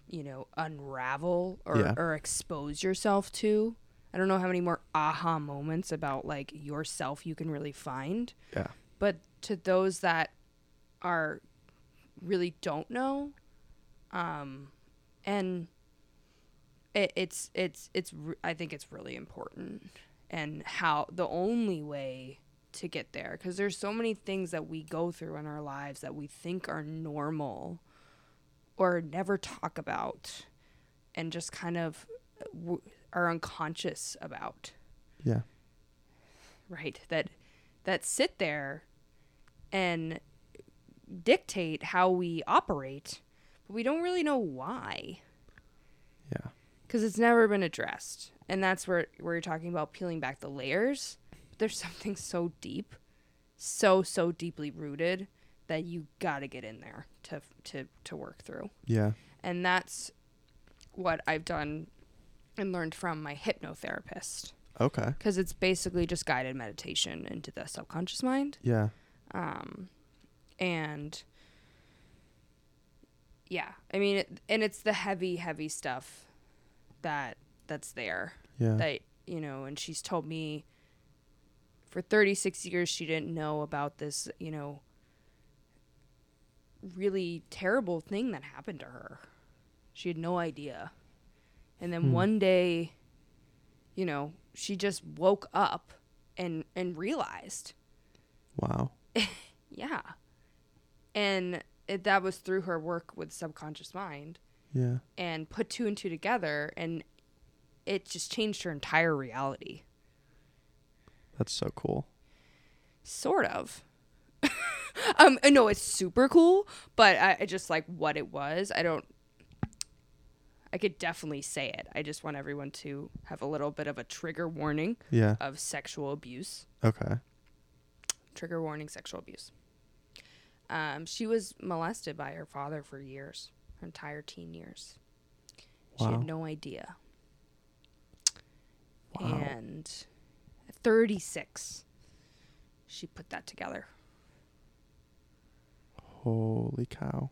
you know, unravel or, yeah. or expose yourself to. I don't know how many more aha moments about like yourself you can really find. Yeah. But to those that are really don't know, um, and it, it's it's it's re- I think it's really important, and how the only way to get there, because there's so many things that we go through in our lives that we think are normal or never talk about, and just kind of w- are unconscious about. Yeah. Right. That that sit there and dictate how we operate, but we don't really know why. Yeah. Because it's never been addressed. And that's where, where you're talking about peeling back the layers. But there's something so deep, so, so deeply rooted that you got to get in there to, to, to work through. Yeah. And that's what I've done and learned from my hypnotherapist. Okay. Because it's basically just guided meditation into the subconscious mind. Yeah. Um, and yeah, I mean, it, and it's the heavy, heavy stuff that that's there. Yeah. That, you know, and she's told me for thirty-six years she didn't know about this, you know, really terrible thing that happened to her. She had no idea. And then hmm. one day, you know, she just woke up and, and realized. Wow. Yeah. And it, that was through her work with subconscious mind. Yeah. And put two and two together, and it just changed her entire reality. That's so cool. Sort of. um, no, it's super cool, but I, I just like what it was. I don't. I could definitely say it. I just want everyone to have a little bit of a trigger warning yeah. of sexual abuse. Okay. Trigger warning, sexual abuse. Um, she was molested by her father for years, her entire teen years. Wow. She had no idea. Wow. And at thirty-six, she put that together. Holy cow.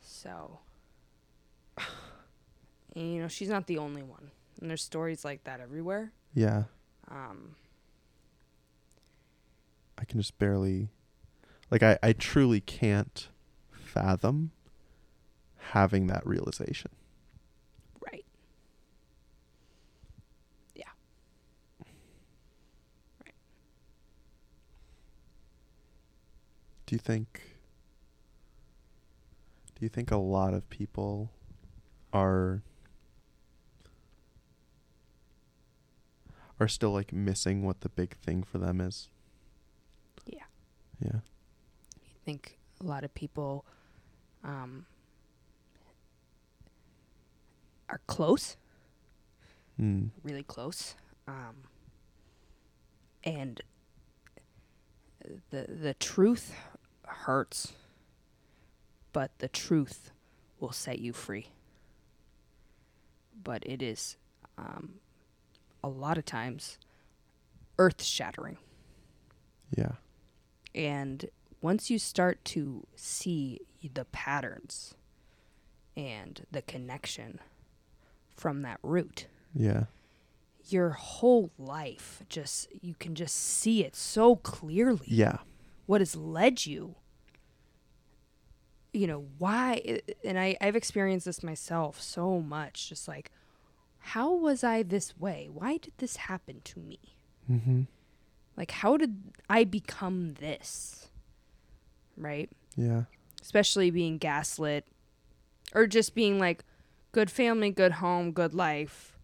So... And, you know, she's not the only one. And there's stories like that everywhere. Yeah. Um. I can just barely... Like, I, I truly can't fathom having that realization. Right. Yeah. Right. Do you think... Do you think a lot of people are... are still like missing what the big thing for them is? Yeah. Yeah. I think a lot of people um, are close, mm. really close. Um, and the the truth hurts, but the truth will set you free. But it is... Um, a lot of times earth-shattering. Yeah. And once you start to see the patterns and the connection from that root, yeah, your whole life just, you can just see it so clearly. Yeah. What has led you, you know, why, and I, I've experienced this myself so much, just like, how was I this way? Why did this happen to me? Mm-hmm. Like, how did I become this? Right? Yeah. Especially being gaslit, or just being like, good family, good home, good life.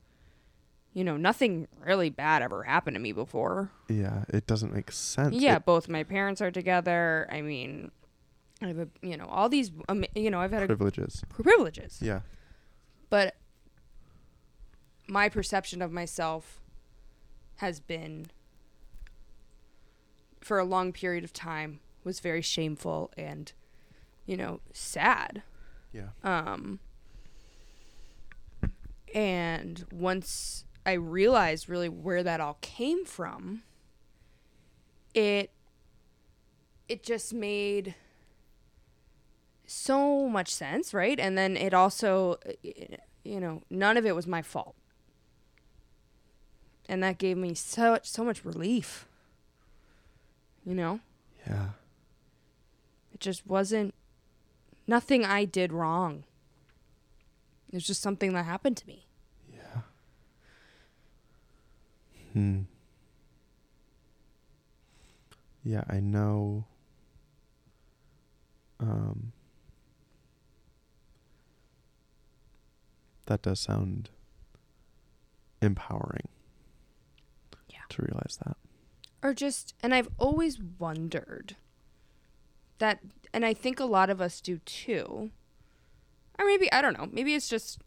You know, nothing really bad ever happened to me before. Yeah, it doesn't make sense. Yeah, it- both my parents are together. I mean, I have a, you know, all these, um, you know, I've had privileges. A, privileges. Yeah. But... my perception of myself has been, for a long period of time, was very shameful and, you know, sad. Yeah. Um. And once I realized really where that all came from, it it just made so much sense, right? And then it also, you know, none of it was my fault. And that gave me so so much relief, you know? Yeah. It just wasn't, nothing I did wrong. It was just something that happened to me. Yeah. Hmm. Yeah, I know. Um. That does sound empowering. Yeah. To realize that. Or just, and I've always wondered that, and I think a lot of us do too. Or maybe, I don't know. Maybe it's just,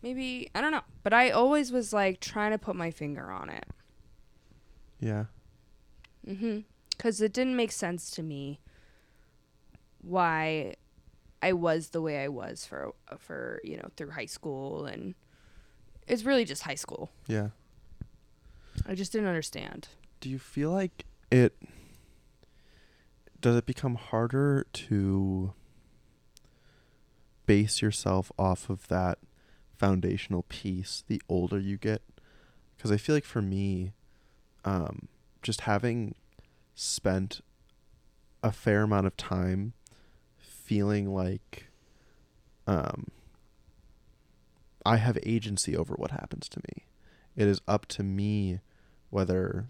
maybe, I don't know. But I always was like trying to put my finger on it. Yeah. Mm-hmm. Because it didn't make sense to me why I was the way I was for, for you know, through high school. And it's really just high school. Yeah. I just didn't understand. Do you feel like it, does it become harder to base yourself off of that foundational piece the older you get? Because I feel like for me, um, just having spent a fair amount of time feeling like um, I have agency over what happens to me. It is up to me whether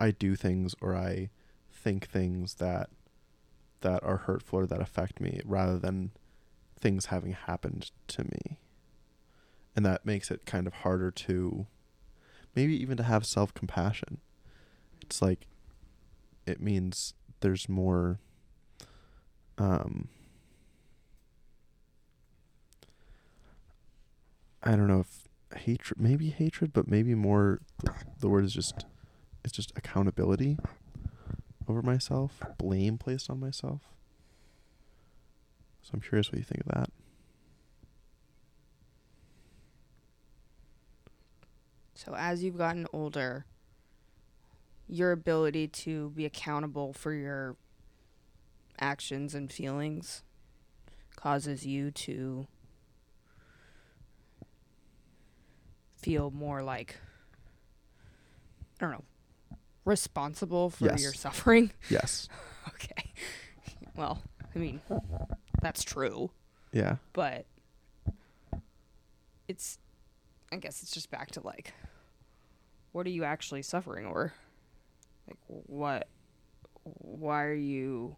I do things or I think things that that are hurtful or that affect me, rather than things having happened to me. And that makes it kind of harder to maybe even to have self-compassion. It's like it means there's more um I don't know if hatred, maybe hatred, but maybe more the, the word is just it's just accountability over myself, blame placed on myself. So I'm curious what you think of that. So as you've gotten older, your ability to be accountable for your actions and feelings causes you to feel more like, I don't know, responsible for yes. your suffering? Yes. Okay. Well, I mean, that's true. Yeah. But it's, I guess it's just back to like, what are you actually suffering over? Like what, why are you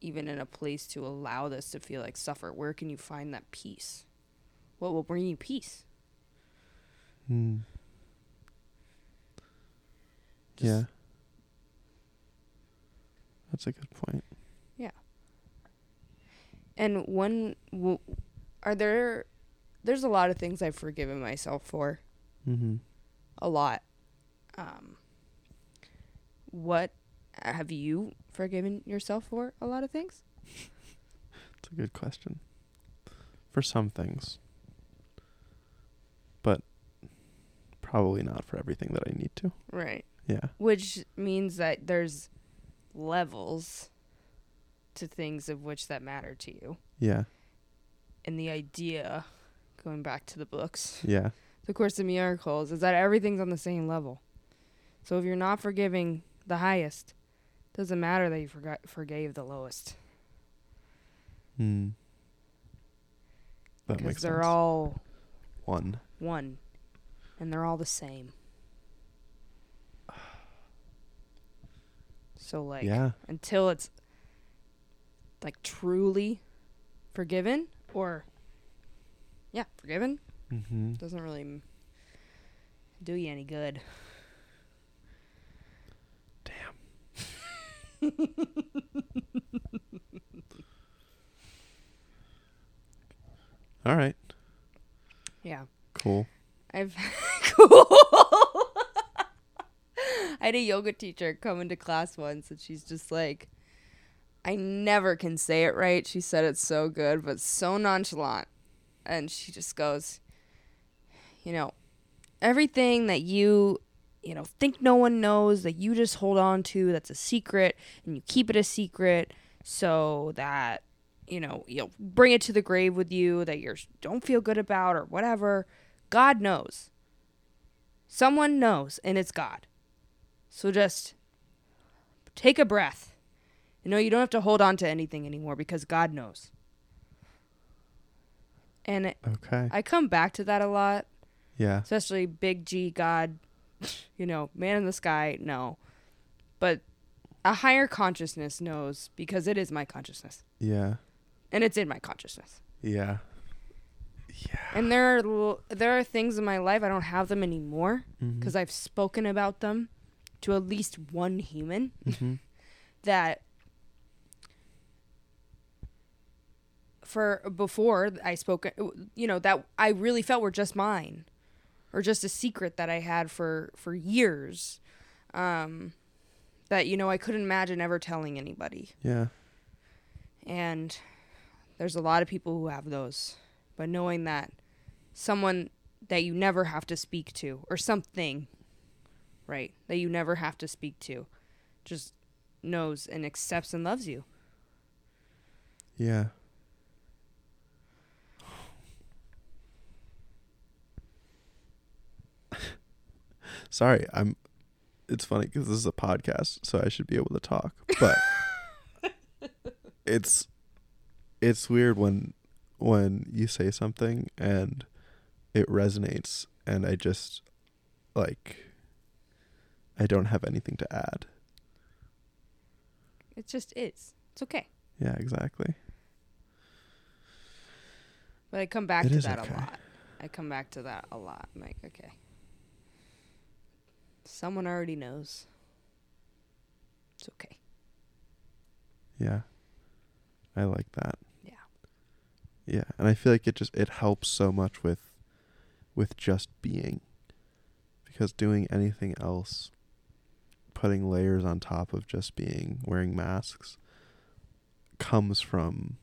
even in a place to allow this to feel like suffer? Where can you find that peace? What will bring you peace? Hmm. Just yeah. That's a good point. Yeah. And one, w- are there, there's a lot of things I've forgiven myself for. Mm-hmm. A lot. Um, what have you forgiven yourself for? A lot of things? It's a good question. For some things. But probably not for everything that I need to. Right. Yeah. Which means that there's levels to things of which that matter to you. Yeah. And the idea, going back to the books, yeah, the Course in Miracles, is that everything's on the same level. So if you're not forgiving the highest, it doesn't matter that you forgot forgave the lowest. Hmm. That because makes they're sense. All one. One. And they're all the same. So like yeah. until it's like truly forgiven or yeah forgiven mm-hmm. doesn't really m- do you any good. Damn. All right. Yeah. Cool. I've cool. I had a yoga teacher come into class once and she's just like, I never can say it right. She said it so good, but so nonchalant. And she just goes, you know, everything that you, you know, think no one knows, that you just hold on to, that's a secret, and you keep it a secret so that, you know, you'll bring it to the grave with you, that you don't feel good about or whatever. God knows. Someone knows, and it's God. So just take a breath. You know, you don't have to hold on to anything anymore because God knows. And it, okay. I come back to that a lot. Yeah. Especially big G, God, you know, man in the sky, no. But a higher consciousness knows because it is my consciousness. Yeah. And it's in my consciousness. Yeah. Yeah. And there are, there are things in my life, I don't have them anymore because mm-hmm. I've spoken about them to at least one human mm-hmm. that... for before I spoke, you know, that I really felt were just mine or just a secret that I had for, for years um, that, you know, I couldn't imagine ever telling anybody. Yeah. And there's a lot of people who have those, but knowing that someone that you never have to speak to or something, right, that you never have to speak to just knows and accepts and loves you. Yeah. Sorry, I'm. It's funny because this is a podcast, so I should be able to talk. But it's it's weird when when you say something and it resonates, and I just like I don't have anything to add. It just is. It's okay. Yeah, exactly. But I come back it to that okay. a lot. I come back to that a lot. I'm like, okay. Someone already knows. It's okay. Yeah. I like that. Yeah. Yeah. And I feel like it just, it helps so much with, with just being. Because doing anything else, putting layers on top of just being, wearing masks, comes from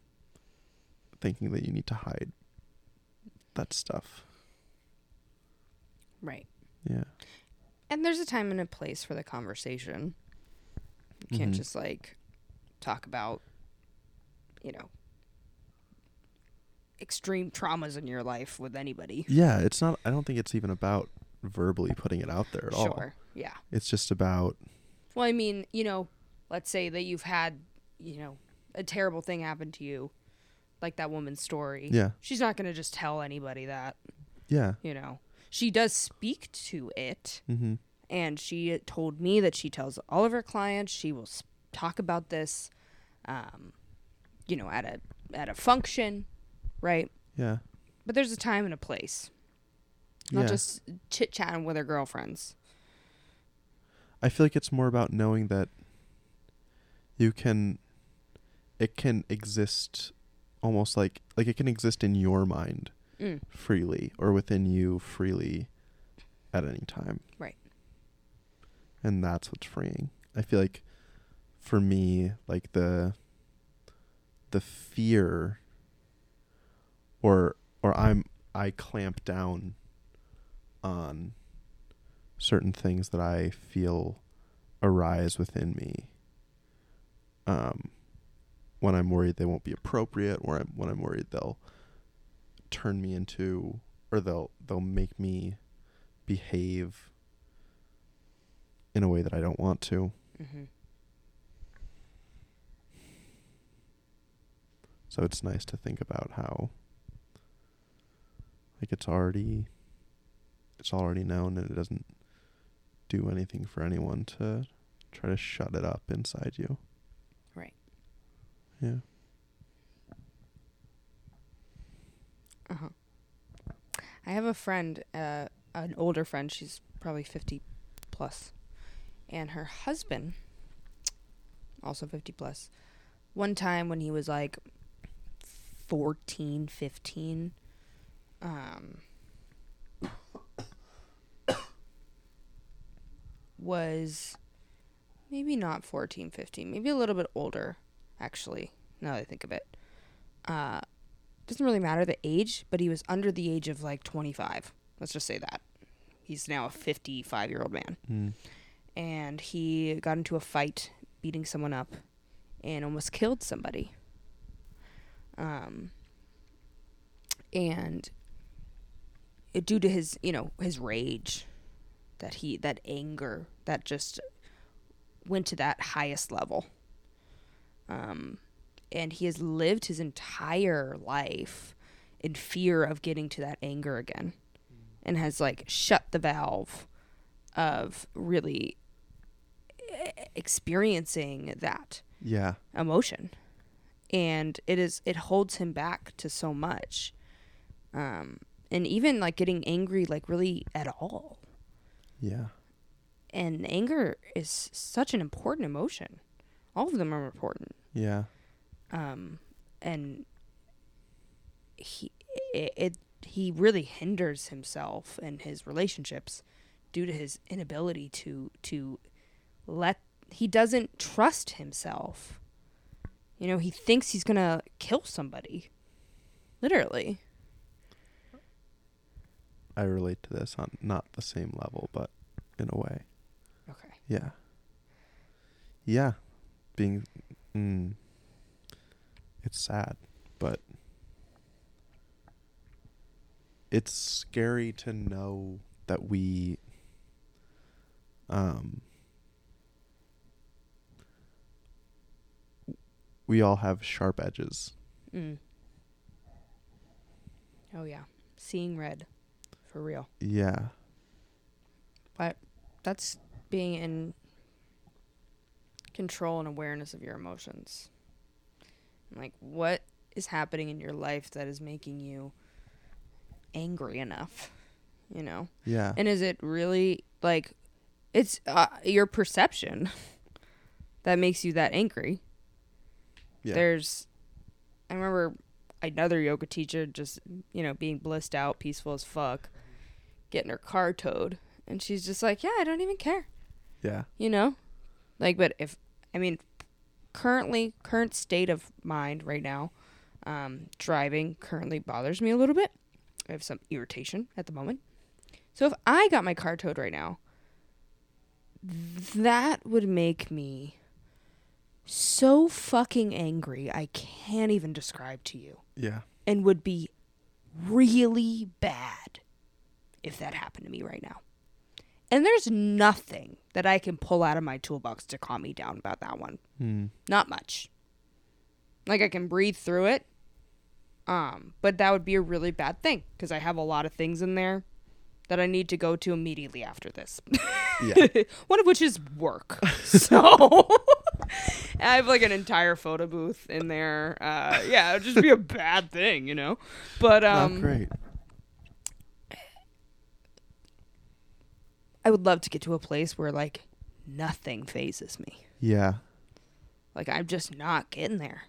thinking that you need to hide that stuff. Right. Yeah. And there's a time and a place for the conversation. You can't mm-hmm. just like talk about, you know, extreme traumas in your life with anybody. Yeah, it's not, I don't think it's even about verbally putting it out there at sure, all. Sure, yeah. It's just about. Well, I mean, you know, let's say that you've had, you know, a terrible thing happen to you, like that woman's story. Yeah. She's not going to just tell anybody that. Yeah. You know. She does speak to it, mm-hmm. and she told me that she tells all of her clients she will sp- talk about this, um, you know, at a at a function, right? Yeah. But there's a time and a place. Not yeah. just chit-chatting with her girlfriends. I feel like it's more about knowing that you can, it can exist almost like, like it can exist in your mind. Mm. freely or within you freely at any time. Right. And that's what's freeing. I feel like for me, like the the fear or or I'm I clamp down on certain things that I feel arise within me. Um when I'm worried they won't be appropriate or I'm, when I'm worried they'll turn me into or they'll they'll make me behave in a way that I don't want to. Mm-hmm. So it's nice to think about how like it's already it's already known and it doesn't do anything for anyone to try to shut it up inside you. Right. Yeah. Uh-huh. I have a friend, uh, an older friend. She's probably fifty plus, and her husband, also fifty plus. One time when he was like fourteen, fifteen, um, was maybe not fourteen, fifteen, maybe a little bit older. actually, now that I think of it. Uh, doesn't really matter the age, but he was under the age of like twenty-five. Let's just say that. He's now a fifty-five-year-old man. Mm. And he got into a fight, beating someone up, and almost killed somebody. Um, and it, due to his, you know, his rage, that he, that anger, that just went to that highest level. Um, and he has lived his entire life in fear of getting to that anger again, and has like shut the valve of really experiencing that yeah. emotion. And it is, it holds him back to so much. Um, and even like getting angry, like really at all. Yeah. And anger is such an important emotion. All of them are important. Yeah. Um, and he, it, it he really hinders himself and his relationships due to his inability to, to let, he doesn't trust himself. You know, he thinks he's going to kill somebody. Literally. I relate to this on not the same level, but in a way. Okay. Yeah. Yeah. Being, mm, it's sad, but it's scary to know that we, um, we all have sharp edges. Mm. Oh yeah. Seeing red. For real. Yeah. But that's being in control and awareness of your emotions. Like, what is happening in your life that is making you angry enough, you know? Yeah. And is it really, like, it's uh, your perception that makes you that angry. Yeah. There's, I remember another yoga teacher just, you know, being blissed out, peaceful as fuck, getting her car towed, and she's just like, yeah, I don't even care. Yeah. You know? Like, but if, I mean, currently, current state of mind right now, um, driving currently bothers me a little bit. I have some irritation at the moment. So if I got my car towed right now, that would make me so fucking angry I can't even describe to you. Yeah. And would be really bad if that happened to me right now. And there's nothing that I can pull out of my toolbox to calm me down about that one. Mm. Not much. Like, I can breathe through it. Um, but that would be a really bad thing, because I have a lot of things in there that I need to go to immediately after this. Yeah. One of which is work. So I have like an entire photo booth in there. Uh, yeah, it would just be a bad thing, you know? But, um, oh, great. I would love to get to a place where, like, nothing phases me. Yeah. Like, I'm just not getting there.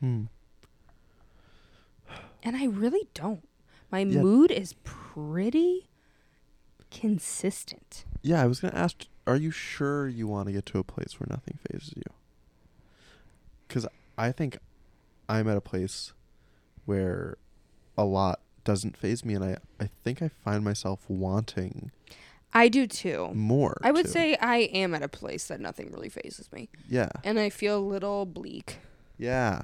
Hmm. And I really don't. My yeah. mood is pretty consistent. Yeah, I was going to ask, are you sure you want to get to a place where nothing phases you? Because I think I'm at a place where a lot doesn't phase me, and I, I think I find myself wanting. I do too. More. I would too. say I am at a place that nothing really phases me. Yeah. And I feel a little bleak. Yeah.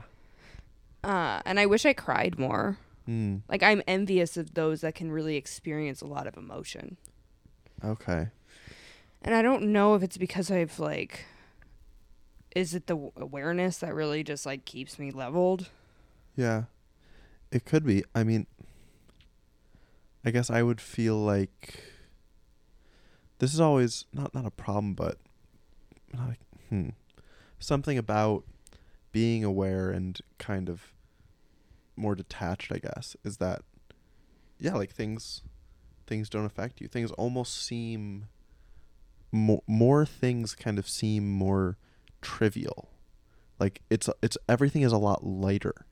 Uh, and I wish I cried more. Mm. Like, I'm envious of those that can really experience a lot of emotion. Okay. And I don't know if it's because I've, like, is it the awareness that really just, like, keeps me leveled? Yeah. It could be. I mean, I guess I would feel like this is always not, not a problem, but not like, hmm, something about being aware and kind of more detached, I guess, is that, yeah, like things, things don't affect you. Things almost seem more, more things kind of seem more trivial. Like it's, it's, everything is a lot lighter,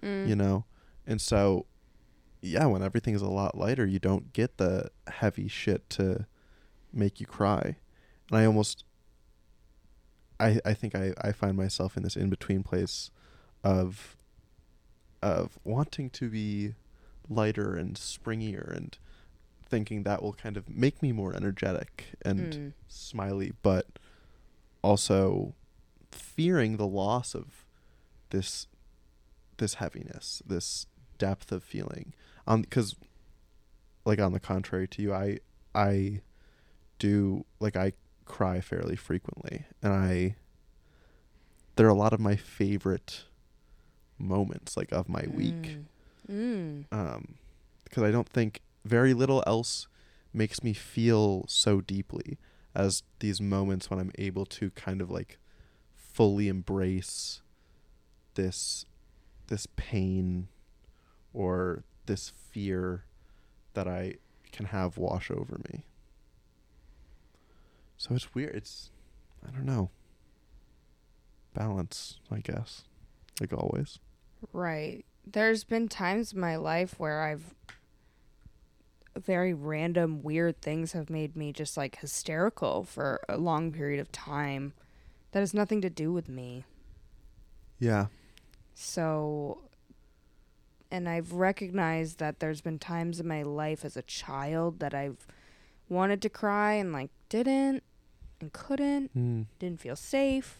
mm. you know? And so, yeah, when everything is a lot lighter, you don't get the heavy shit to make you cry. And I almost, I, I think I, I find myself in this in-between place of of wanting to be lighter and springier and thinking that will kind of make me more energetic and mm. smiley, but also fearing the loss of this this heaviness, this depth of feeling. Um, because, like, on the contrary to you, I I do, like, I cry fairly frequently, and I there are a lot of my favorite moments, like, of my mm. week, mm. um because I don't think very little else makes me feel so deeply as these moments when I'm able to kind of, like, fully embrace this this pain or this fear that I can have wash over me. So it's weird. It's, I don't know. Balance, I guess. Like always. Right. There's been times in my life where I've very random, weird things have made me just, like, hysterical for a long period of time that has nothing to do with me. Yeah. So, and I've recognized that there's been times in my life as a child that I've wanted to cry and, like, didn't and couldn't, mm. didn't feel safe.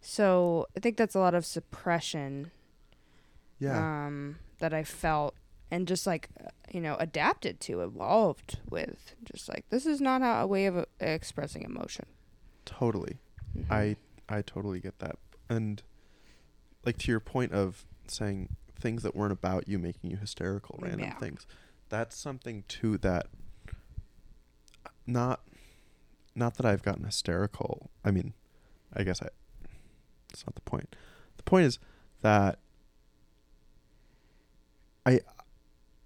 So I think that's a lot of suppression. Yeah. Um, that I felt and just, like, you know, adapted to, evolved with. Just like, this is not how, a way of uh, expressing emotion. Totally. Mm-hmm. I, I totally get that. And, like, to your point of saying things that weren't about you making you hysterical, random yeah. things, that's something too that not not that I've gotten hysterical. I mean, I guess I that's not the point. The point is that I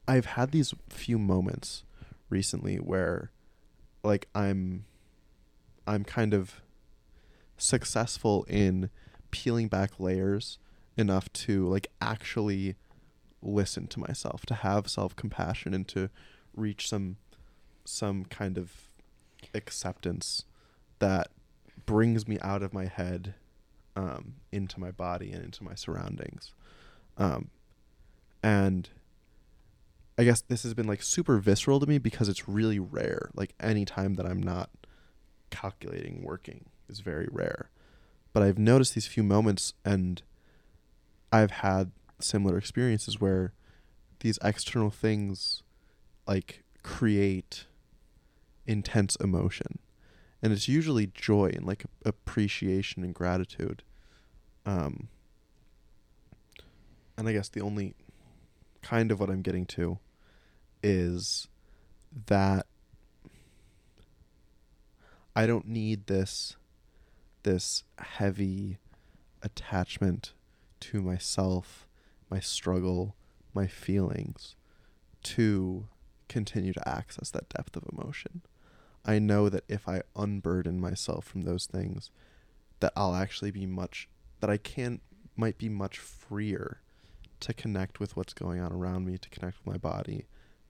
I've had these few moments recently where, like, I'm I'm kind of successful in peeling back layers enough to, like, actually listen to myself, to have self-compassion, and to reach some some kind of acceptance that brings me out of my head um into my body and into my surroundings. Um and I guess this has been, like, super visceral to me because it's really rare. Like, any time that I'm not calculating, working is very rare. But I've noticed these few moments, and I've had similar experiences where these external things, like, create intense emotion. And it's usually joy and, like, appreciation and gratitude. Um, and I guess the only kind of what I'm getting to is that I don't need this this heavy attachment to myself, my struggle, my feelings, to continue to access that depth of emotion. I know that if I unburden myself from those things, that I'll actually be much, that I can, might be much freer to connect with what's going on around me, to connect with my body,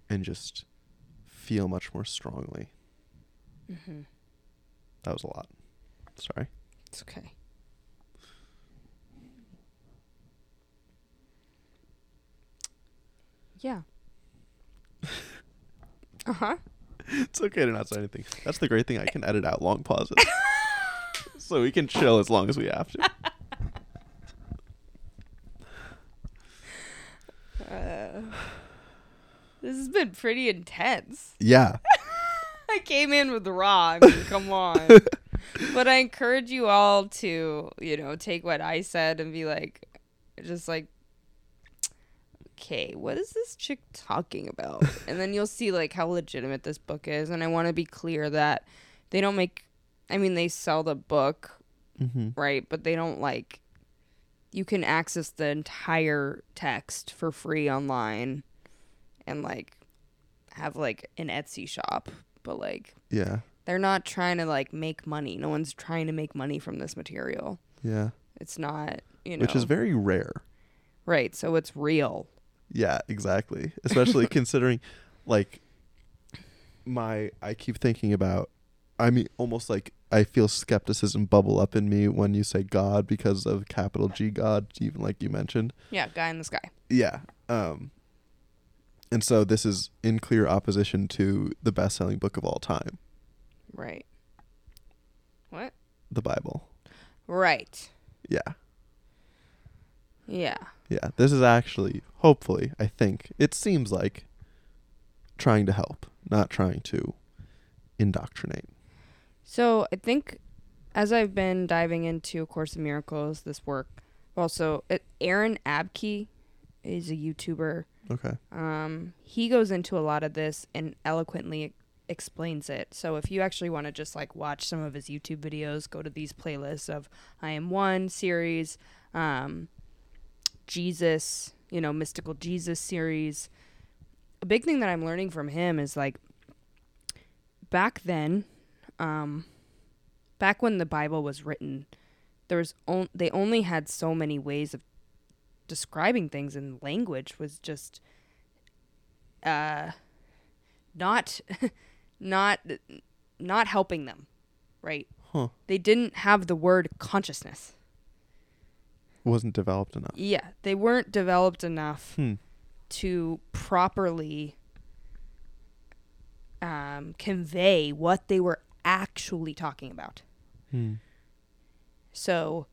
and just feel much more strongly. Mm-hmm. That was a lot. Sorry. It's okay. Yeah. Uh-huh. It's okay to not say anything. That's the great thing. I can edit out long pauses. So we can chill as long as we have to. Uh, this has been pretty intense. Yeah. I came in with Ra. I mean, come on. But I encourage you all to, you know, take what I said and be like, just like, okay, what is this chick talking about? And then you'll see, like, how legitimate this book is. And I want to be clear that they don't make, I mean, they sell the book, mm-hmm. right? But they don't, like, you can access the entire text for free online and, like, have, like, an Etsy shop. But, like, yeah, they're not trying to, like, make money. No one's trying to make money from this material. Yeah. It's not, you know. Which is very rare. Right. So it's real. Yeah, exactly. Especially considering, like, my, I keep thinking about, I mean, almost like I feel skepticism bubble up in me when you say God, because of capital G God, even like you mentioned. Yeah, guy in the sky. Yeah. Um, and so this is in clear opposition to the best-selling book of all time. Right. What? The Bible. Right. Yeah. Yeah. Yeah. This is actually, hopefully, I think, it seems like trying to help, not trying to indoctrinate. So I think as I've been diving into A Course in Miracles, this work, also uh, Aaron Abke is a YouTuber. Okay. Um, he goes into a lot of this and eloquently e- explains it. So if you actually want to just like watch some of his YouTube videos, go to these playlists of I Am One series, um, Jesus, you know, mystical Jesus series. A big thing that I'm learning from him is like back then, Um, back when the Bible was written, there was on- they only had so many ways of describing things, and language was just uh, not, not, not helping them, right? Huh. They didn't have the word consciousness. It wasn't developed enough. Yeah, they weren't developed enough hmm. to properly um, convey what they were actually talking about. Hmm. So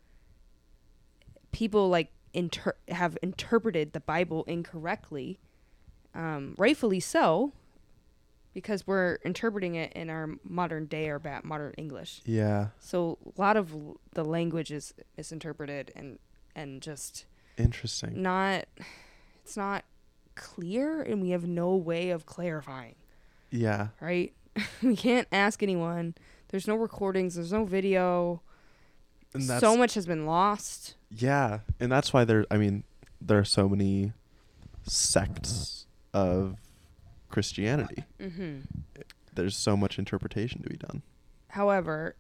people like inter- have interpreted the Bible incorrectly, um, rightfully so, because we're interpreting it in our modern day or bat- modern English. Yeah. So a lot of l- the language is misinterpreted and, and just interesting. Not, it's not clear, and we have no way of clarifying. Yeah. Right? We can't ask anyone. There's no recordings. There's no video. And that's, so much has been lost. Yeah. And that's why there, I mean, there are so many sects of Christianity. Mm-hmm. There's so much interpretation to be done. However,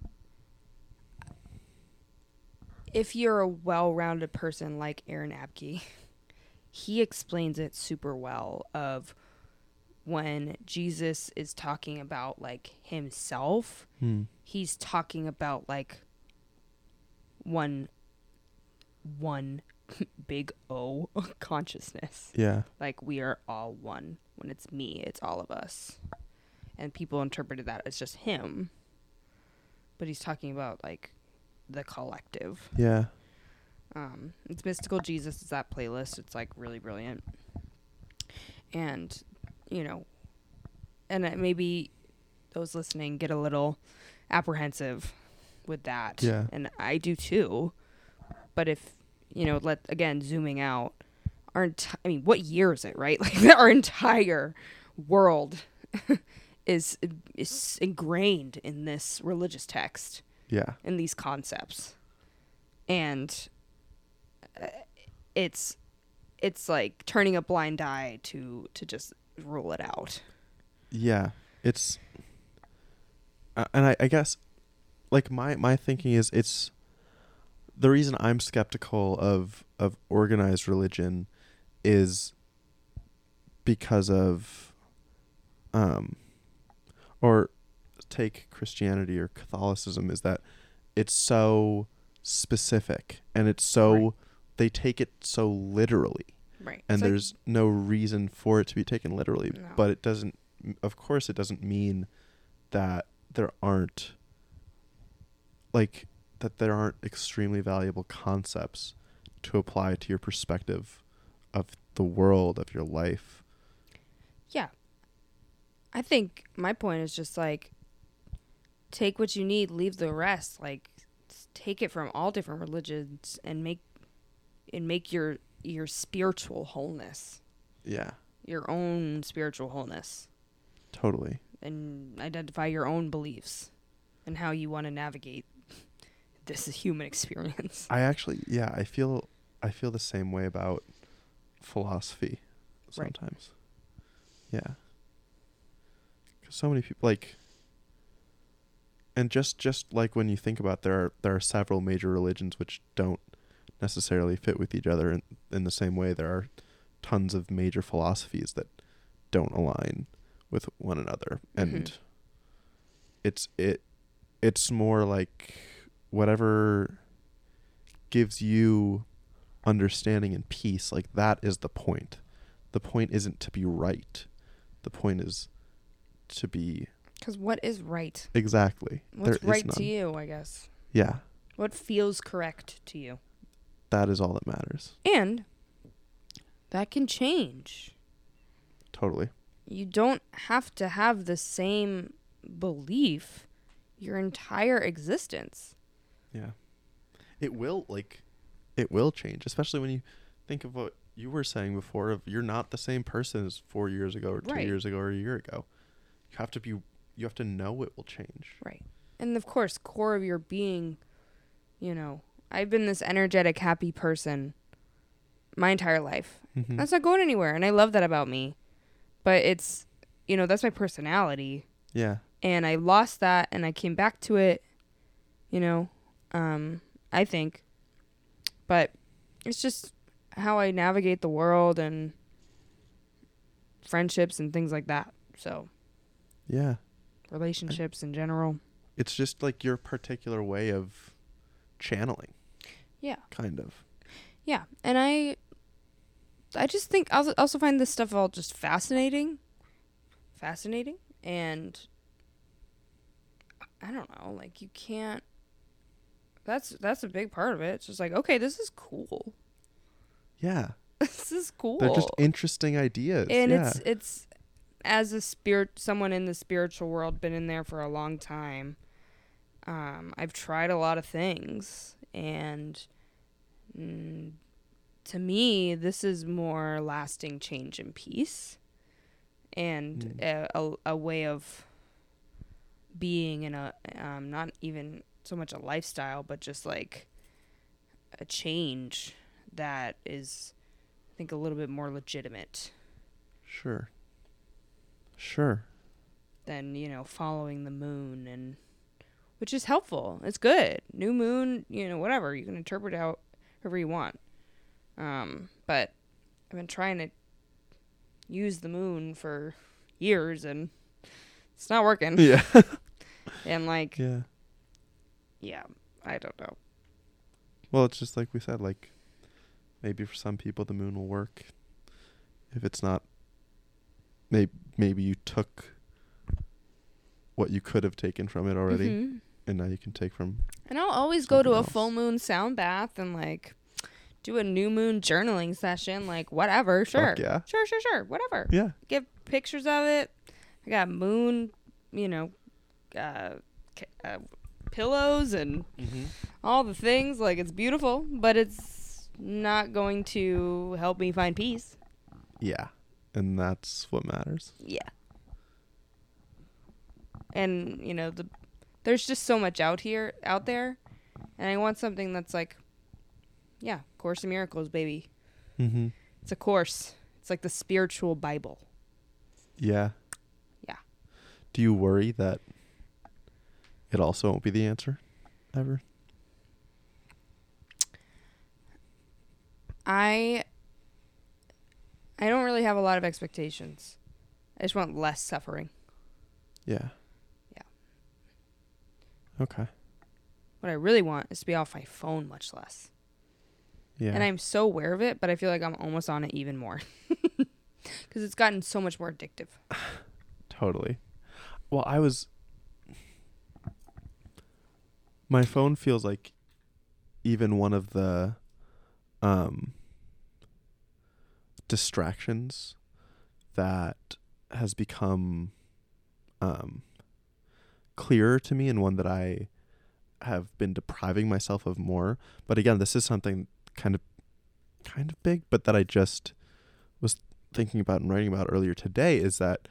if you're a well-rounded person like Aaron Abke, he explains it super well of when Jesus is talking about like himself, hmm. he's talking about like one, one big O consciousness. Yeah. Like we are all one. When it's me, it's all of us. And people interpreted that as just him. But he's talking about like the collective. Yeah. Um, it's Mystical Jesus. It's that playlist. It's like really brilliant. And you know, and uh, maybe those listening get a little apprehensive with that. Yeah. And I do too. But if, you know, let again, zooming out, our enti- I mean, what year is it, right? Like our entire world is, is ingrained in this religious text. Yeah. In these concepts. And uh, it's, it's like turning a blind eye to, to just rule it out. Yeah. It's uh, and I, I guess like my my thinking is it's the reason I'm skeptical of of organized religion is because of um or take Christianity or Catholicism, is that it's so specific and it's so right. They take it so literally. Right. And it's there's like, no reason for it to be taken literally, no. But it doesn't, of course, it doesn't mean that there aren't, like, that there aren't extremely valuable concepts to apply to your perspective of the world, of your life. Yeah. I think my point is just, like, take what you need, leave the rest. Like, take it from all different religions and make, and make your... your spiritual wholeness. Yeah. Your own spiritual wholeness. Totally. And identify your own beliefs and how you want to navigate this human experience. I actually, yeah, I feel I feel the same way about philosophy sometimes. Right. Yeah. Because so many people, like, and just, just like when you think about there are, there are several major religions which don't necessarily fit with each other in, in the same way there are tons of major philosophies that don't align with one another, and mm-hmm. it's it it's more like whatever gives you understanding and peace, like that is the point. The point isn't to be right. The point is to be... Because what is right? Exactly. What's there right to you, I guess. Yeah. What feels correct to you? That is all that matters. And that can change. Totally. You don't have to have the same belief your entire existence. Yeah. It will, like, it will change, especially when you think of what you were saying before of you're not the same person as four years ago or two right. years ago or a year ago. You have to be, you have to know it will change. Right. And of course, core of your being, you know, I've been this energetic, happy person my entire life. Mm-hmm. That's not going anywhere. And I love that about me. But it's, you know, that's my personality. Yeah. And I lost that and I came back to it, you know, um, I think. But it's just how I navigate the world and friendships and things like that. So. Yeah. Relationships I, in general. It's just like your particular way of channeling. Yeah. Kind of. Yeah. And I... I just think I also find this stuff all just fascinating, fascinating, and I don't know, like you can't, that's, that's a big part of it. It's just like, okay, this is cool. Yeah. This is cool. They're just interesting ideas. And yeah. it's, it's as a spirit, someone in the spiritual world, been in there for a long time. Um, I've tried a lot of things and mm, to me, this is more lasting change and peace and mm. a, a, a way of being in a, um, not even so much a lifestyle, but just like a change that is, I think, a little bit more legitimate. Sure. Sure. Than, you know, following the moon, and which is helpful. It's good. New moon, you know, whatever. You can interpret it however you want. Um, but I've been trying to use the moon for years and it's not working. Yeah. And like, yeah. yeah, I don't know. Well, it's just like we said, like maybe for some people the moon will work. If it's not, maybe, maybe you took what you could have taken from it already mm-hmm. and now you can take from. And I'll always go to else. a full moon sound bath and like. Do a new moon journaling session, like whatever. Sure. Yeah. Sure, sure, sure. Whatever. Yeah. Get pictures of it. I got moon, you know, uh, uh, pillows and mm-hmm. all the things. Like, it's beautiful, but it's not going to help me find peace. Yeah. And that's what matters. Yeah. And, you know, the there's just so much out here, out there. And I want something that's like, yeah, Course in Miracles, baby. Mm-hmm. It's a course. It's like the spiritual Bible. Yeah. Yeah. Do you worry that it also won't be the answer ever? I I don't really have a lot of expectations. I just want less suffering. Yeah. Yeah. Okay. What I really want is to be off my phone much less. Yeah. And I'm so aware of it, but I feel like I'm almost on it even more because it's gotten so much more addictive. Totally. Well, I was. My phone feels like even one of the um, distractions that has become um, clearer to me, and one that I have been depriving myself of more. But again, this is something kind of kind of big, but that I just was thinking about and writing about earlier today, is that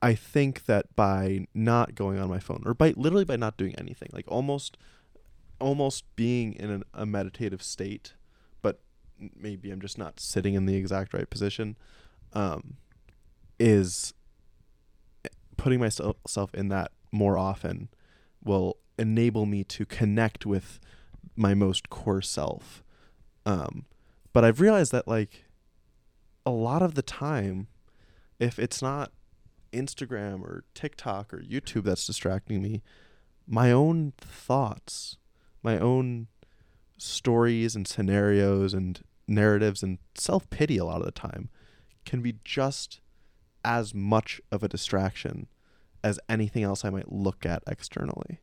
I think that by not going on my phone, or by literally by not doing anything, like almost almost being in an, a meditative state, but maybe I'm just not sitting in the exact right position, um, is putting myself self in that more often will enable me to connect with my most core self. Um, but I've realized that like a lot of the time, if it's not Instagram or TikTok or YouTube that's distracting me, my own thoughts, my own stories and scenarios and narratives and self-pity a lot of the time can be just as much of a distraction as anything else I might look at externally.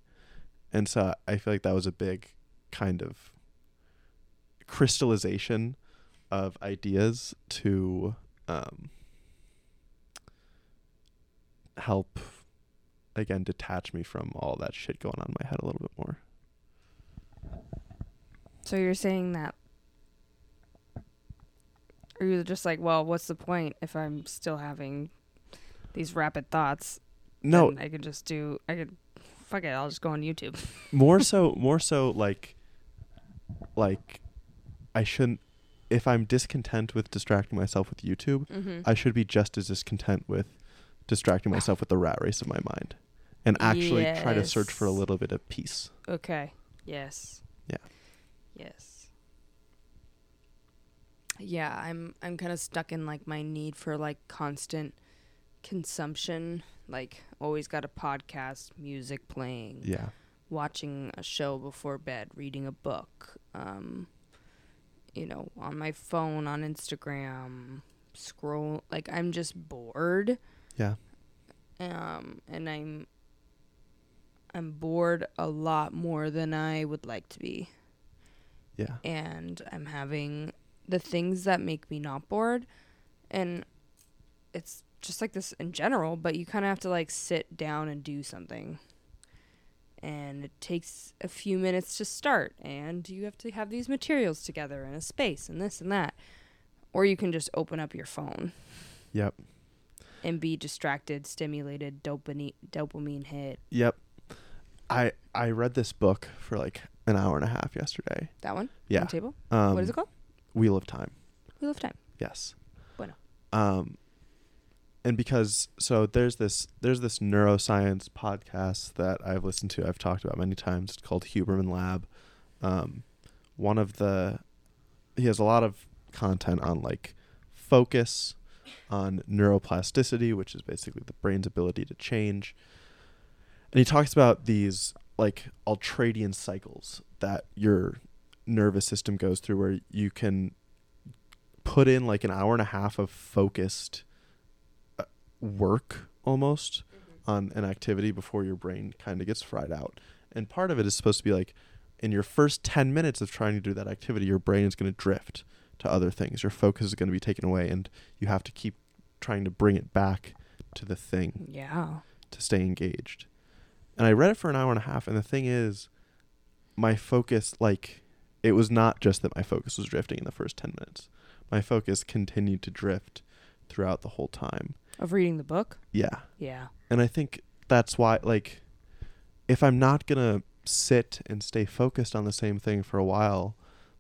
And so I feel like that was a big kind of crystallization of ideas to um, help, again, detach me from all that shit going on in my head a little bit more. So you're saying that, or you're just like, well, what's the point if I'm still having these rapid thoughts? No, I could just do, I could, fuck it, I'll just go on YouTube. more so, more so like, like I shouldn't, if I'm discontent with distracting myself with YouTube, mm-hmm. I should be just as discontent with distracting myself with the rat race of my mind and actually yes. try to search for a little bit of peace. Okay. Yes. Yeah. Yes. Yeah, I'm I'm kind of stuck in like my need for like constant consumption, like always got a podcast, music playing, yeah, watching a show before bed, reading a book, um, you know, on my phone, on Instagram, scroll, like I'm just bored. Yeah. Um, and I'm I'm bored a lot more than I would like to be. Yeah. And I'm having the things that make me not bored, and it's just like this in general, but you kind of have to like sit down and do something, and it takes a few minutes to start, and you have to have these materials together in a space and this and that, or you can just open up your phone. Yep. And be distracted, stimulated, dopamine dopamine hit. Yep. I I read this book for like an hour and a half yesterday. That one? Yeah. On the table? Um, what is it called? Wheel of Time. Wheel of Time. Yes. Bueno. Um, and because so there's this there's this neuroscience podcast that I've listened to, I've talked about many times. It's called Huberman Lab. Um, one of the he has a lot of content on like focus, on neuroplasticity, which is basically the brain's ability to change. And he talks about these like ultradian cycles that your nervous system goes through, where you can put in like an hour and a half of focused uh, work almost mm-hmm. on an activity before your brain kind of gets fried out. And part of it is supposed to be like in your first ten minutes of trying to do that activity, your brain is going to drift to other things. Your focus is going to be taken away, and you have to keep trying to bring it back to the thing. Yeah. To stay engaged. And I read it for an hour and a half, and the thing is, my focus, like, it was not just that my focus was drifting in the first ten minutes. My focus continued to drift throughout the whole time. Of reading the book? Yeah. Yeah. And I think that's why, like, if I'm not going to sit and stay focused on the same thing for a while,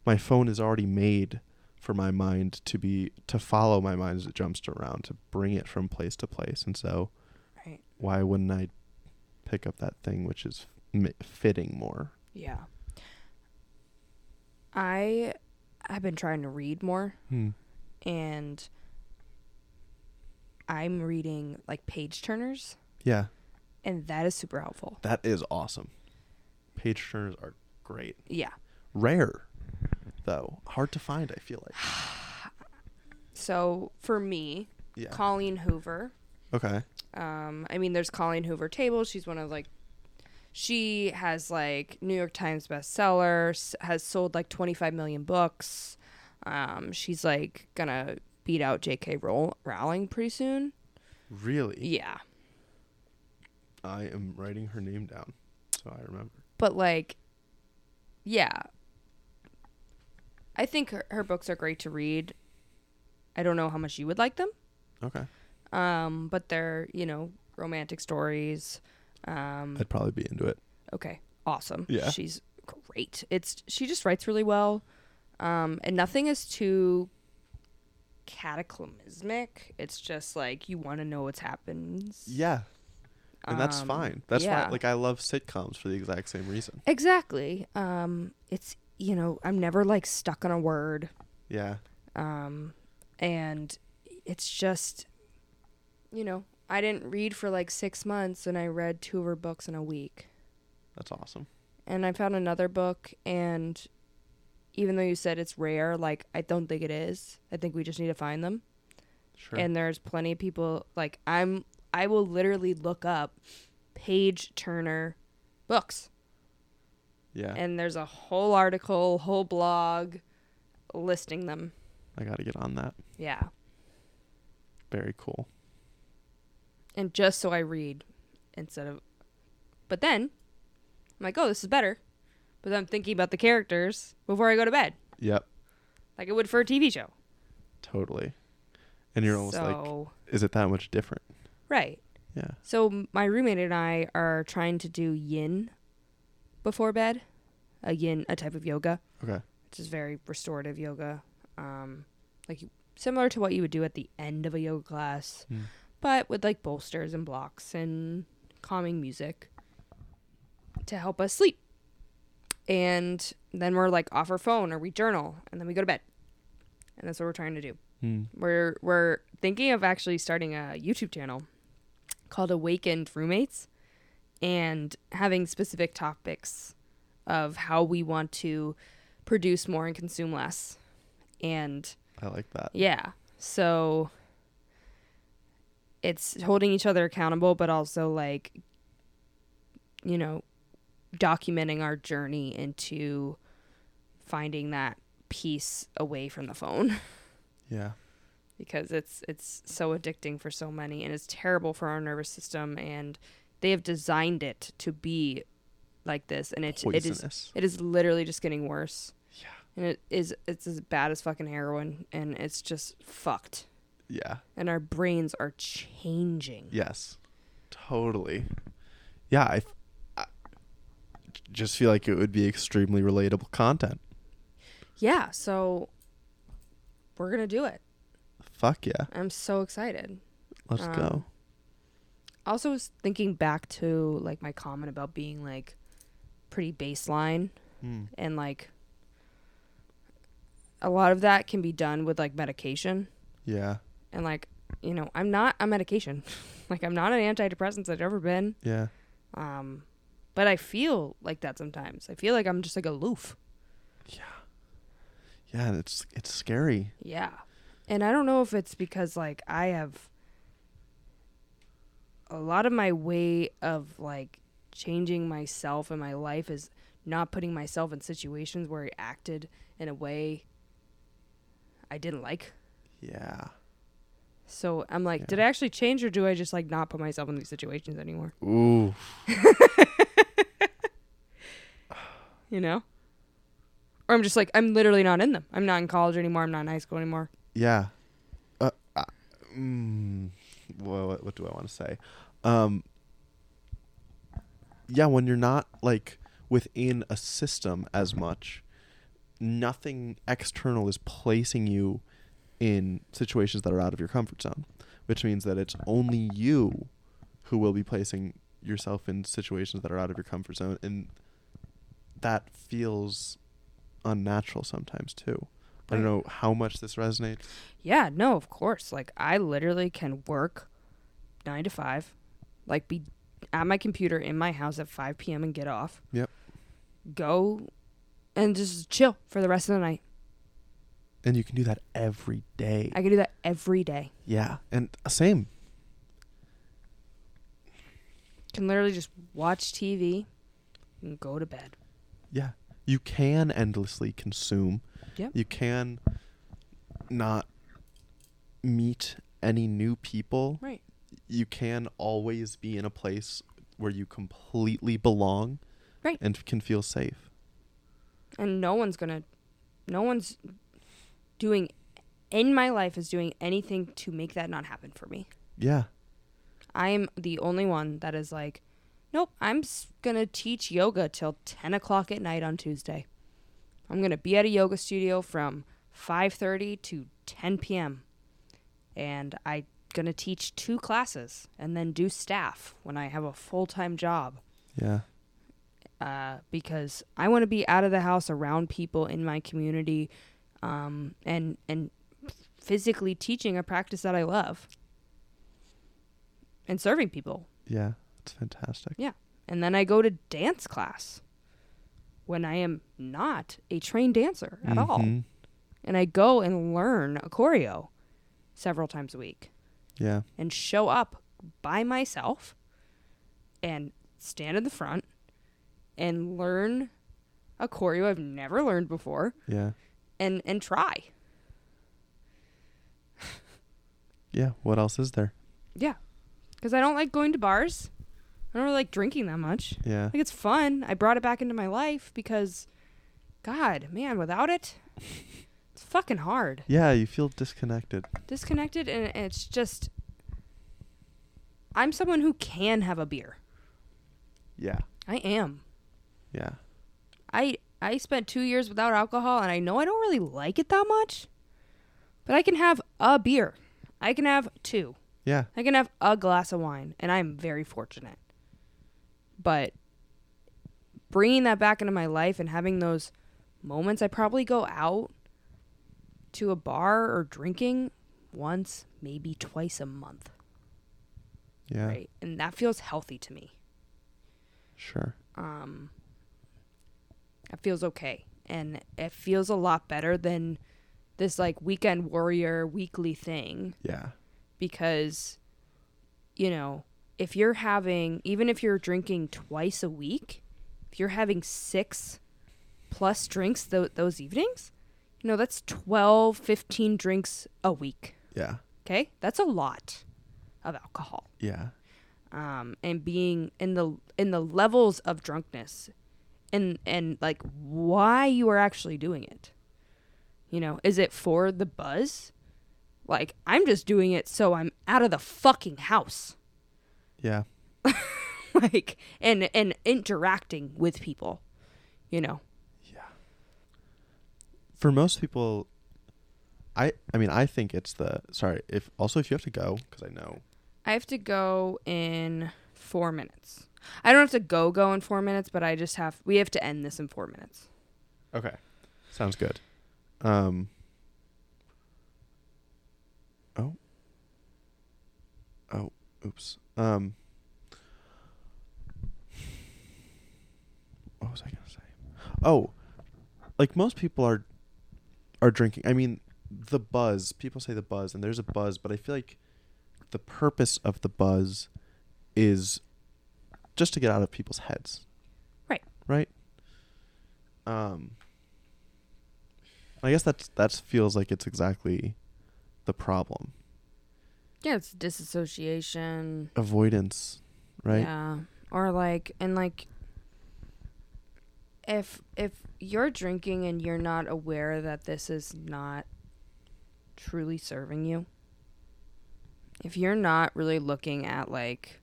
my phone is already made for my mind to be to follow my mind as it jumps around, to bring it from place to place. And so right. Why wouldn't I pick up that thing which is mi- fitting more? Yeah. I have been trying to read more hmm. and I'm reading like page turners. Yeah. And that is super helpful. That is awesome. Page turners are great. Yeah. Rare. Though hard to find, I feel like. So for me, yeah. Colleen Hoover. Okay. Um, I mean, there's Colleen Hoover Table. She's one of like, she has like New York Times bestseller, has sold like twenty-five million books. Um, she's like gonna beat out J K Row- Rowling pretty soon. Really? Yeah. I am writing her name down, so I remember. But like, yeah. I think her, her books are great to read. I don't know how much you would like them. Okay. Um, but they're, you know, romantic stories. Um, I'd probably be into it. Okay. Awesome. Yeah. She's great. It's she just writes really well. Um, and nothing is too cataclysmic. It's just like you want to know what's happened. Yeah. And um, that's fine. That's yeah. fine. Like I love sitcoms for the exact same reason. Exactly. Um, it's you know, I'm never like stuck on a word. Yeah. Um, and it's just, you know, I didn't read for like six months and I read two of her books in a week. That's awesome. And I found another book, and even though you said it's rare, like, I don't think it is. I think we just need to find them. Sure. And there's plenty of people, like, I'm, I will literally look up page turner books. Yeah. And there's a whole article, whole blog listing them. I got to get on that. Yeah. Very cool. And just so I read instead of, but then I'm like, oh, this is better. But then I'm thinking about the characters before I go to bed. Yep. Like I would for a T V show. Totally. And you're almost so, like, is it that much different? Right. Yeah. So my roommate and I are trying to do yin before bed. A yin, a type of yoga. Okay. Which is very restorative yoga. Um, like similar to what you would do at the end of a yoga class, mm. but with like bolsters and blocks and calming music to help us sleep. And then we're like off our phone or we journal and then we go to bed. And that's what we're trying to do. Mm. We're we're thinking of actually starting a YouTube channel called Awakened Roommates and having specific topics of how we want to produce more and consume less. And I like that. Yeah. So it's holding each other accountable, but also like, you know, documenting our journey into finding that peace away from the phone. Yeah. Because it's it's so addicting for so many and it's terrible for our nervous system, and they have designed it to be like this, and it it is it is literally just getting worse. Yeah. And it is it's as bad as fucking heroin, and it's just fucked. Yeah. And our brains are changing. Yes. Totally. Yeah, I just feel like it would be extremely relatable content. Yeah, so we're going to do it. Fuck yeah. I'm so excited. Let's um, go. I also was thinking back to like my comment about being like pretty baseline mm. and like a lot of that can be done with like medication. Yeah. And like, you know, I'm not on medication. Like I'm not on antidepressants. I've never been. Yeah. Um But I feel like that sometimes. I feel like I'm just like aloof. Yeah. Yeah, it's it's scary. Yeah. And I don't know if it's because like I have a lot of my way of like changing myself and my life is not putting myself in situations where I acted in a way I didn't like. Yeah. So I'm like, yeah. Did I actually change, or do I just like not put myself in these situations anymore? Ooh. You know? Or I'm just like, I'm literally not in them. I'm not in college anymore. I'm not in high school anymore. Yeah. Uh, uh, mm, well, what, what do I want to say? Um, yeah, when you're not like within a system as much, nothing external is placing you in situations that are out of your comfort zone, which means that it's only you who will be placing yourself in situations that are out of your comfort zone, and that feels unnatural sometimes too. Right. I don't know how much this resonates. Yeah, no, of course. Like I literally can work nine to five, like be at my computer in my house at five p.m. and get off. Yep. Go and just chill for the rest of the night. And you can do that every day. I can do that every day. Yeah, and same. Can literally just watch T V and go to bed. Yeah. You can endlessly consume. Yep. You can not meet any new people. Right. You can always be in a place where you completely belong. Right. And can feel safe. And no one's going to... No one's doing... In my life is doing anything to make that not happen for me. Yeah. I'm the only one that is like... Nope, I'm going to teach yoga till ten o'clock at night on Tuesday. I'm going to be at a yoga studio from five thirty to ten p.m. And I'm going to teach two classes and then do staff when I have a full-time job. Yeah. Uh, because I want to be out of the house around people in my community um, and and physically teaching a practice that I love. And serving people. Yeah. It's fantastic. Yeah. And then I go to dance class when I am not a trained dancer at mm-hmm. all. And I go and learn a choreo several times a week. Yeah. And show up by myself and stand in the front and learn a choreo I've never learned before. Yeah. And and try. Yeah. What else is there? Yeah. Because I don't like going to bars. I don't really like drinking that much. Yeah. Like, it's fun. I brought it back into my life because, God, man, without it, it's fucking hard. Yeah, you feel disconnected. Disconnected, and, and it's just, I'm someone who can have a beer. Yeah. I am. Yeah. I I spent two years without alcohol, and I know I don't really like it that much, but I can have a beer. I can have two. Yeah. I can have a glass of wine, and I'm very fortunate. But bringing that back into my life and having those moments, I probably go out to a bar or drinking once, maybe twice a month. Yeah. Right? And that feels healthy to me. Sure. Um, it feels okay. And it feels a lot better than this like weekend warrior weekly thing. Yeah. Because, you know, if you're having, even if you're drinking twice a week, if you're having six plus drinks th- those evenings, you know, that's twelve, fifteen drinks a week. Yeah. Okay? That's a lot of alcohol. Yeah. Um, and being in the in the levels of drunkenness and, and, like, why you are actually doing it. You know, is it for the buzz? Like, I'm just doing it so I'm out of the fucking house. Yeah. Like, and and interacting with people, you know. Yeah. For most people, I I mean, I think it's the, sorry, if also if you have to go, because I know. I have to go in four minutes. I don't have to go go in four minutes, but I just have, we have to end this in four minutes. Okay. Sounds good. Um. Oh. Oh, oops. Um. What was I gonna say? Oh, like most people are, are drinking. I mean, the buzz. People say the buzz, and there's a buzz, but I feel like the purpose of the buzz is just to get out of people's heads. Right. Right. Um. I guess that's that feels like it's exactly the problem. Yeah, it's disassociation, avoidance, right? Yeah, or like, and like, if if you're drinking and you're not aware that this is not truly serving you, if you're not really looking at like,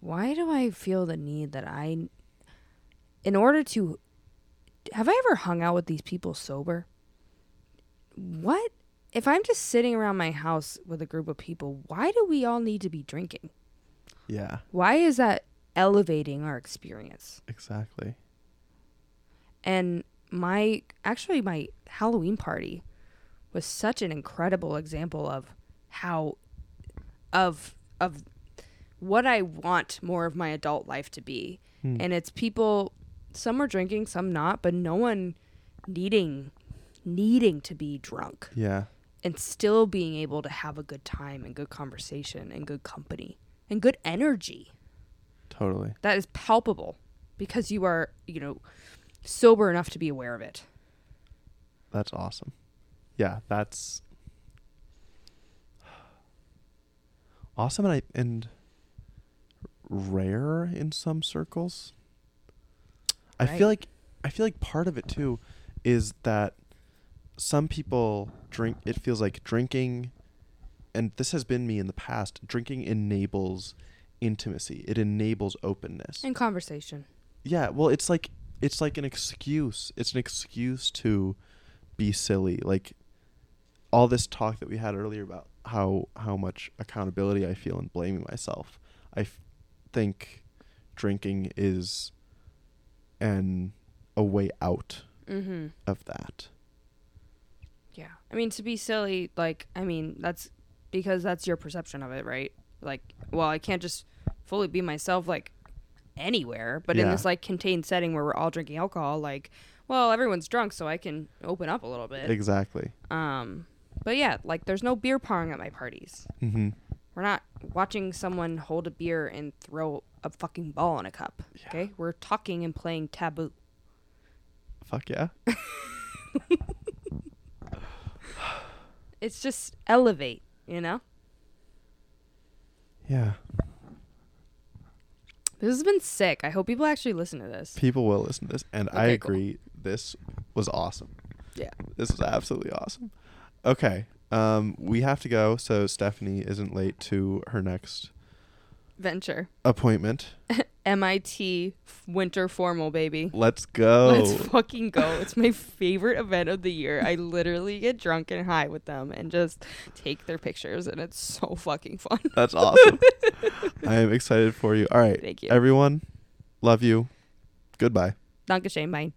why do I feel the need that I, in order to, have I ever hung out with these people sober? What? If I'm just sitting around my house with a group of people, why do we all need to be drinking? Yeah. Why is that elevating our experience? Exactly. And my, actually my Halloween party was such an incredible example of how, of, of what I want more of my adult life to be. Hmm. And it's people, some are drinking, some not, but no one needing, needing to be drunk. Yeah. And still being able to have a good time and good conversation and good company and good energy. Totally. That is palpable because you are, you know, sober enough to be aware of it. That's awesome. Yeah, that's awesome and, I, and rare in some circles. Right. I feel like I feel like part of it too is that some people drink, it feels like drinking, and this has been me in the past, drinking enables intimacy. It enables openness. And conversation. Yeah, well, it's like it's like an excuse. It's an excuse to be silly. Like all this talk that we had earlier about how how much accountability I feel in blaming myself. I f- think drinking is an a way out mm-hmm. of that. Yeah. I mean, to be silly, like, I mean, that's because that's your perception of it, right? Like, well, I can't just fully be myself. Like, anywhere, but yeah. in this like contained setting where we're all drinking alcohol, like, well, everyone's drunk, so I can open up a little bit. Exactly. Um, but yeah, like there's no beer pong at my parties. Mm-hmm. We're not watching someone hold a beer and throw a fucking ball in a cup. Yeah. Okay, we're talking and playing Taboo. Fuck yeah. It's just elevate, you know? Yeah. This has been sick. I hope people actually listen to this. People will listen to this. And okay, I agree. Cool. This was awesome. Yeah. This was absolutely awesome. Okay. Um, we have to go so Stephanie isn't late to her next venture appointment. M I T winter formal, baby. Let's go. Let's fucking go. It's my favorite event of the year. I literally get drunk and high with them and just take their pictures, and it's so fucking fun. That's awesome. I am excited for you. All right. Thank you. Everyone, love you. Goodbye. Danke schön, bye.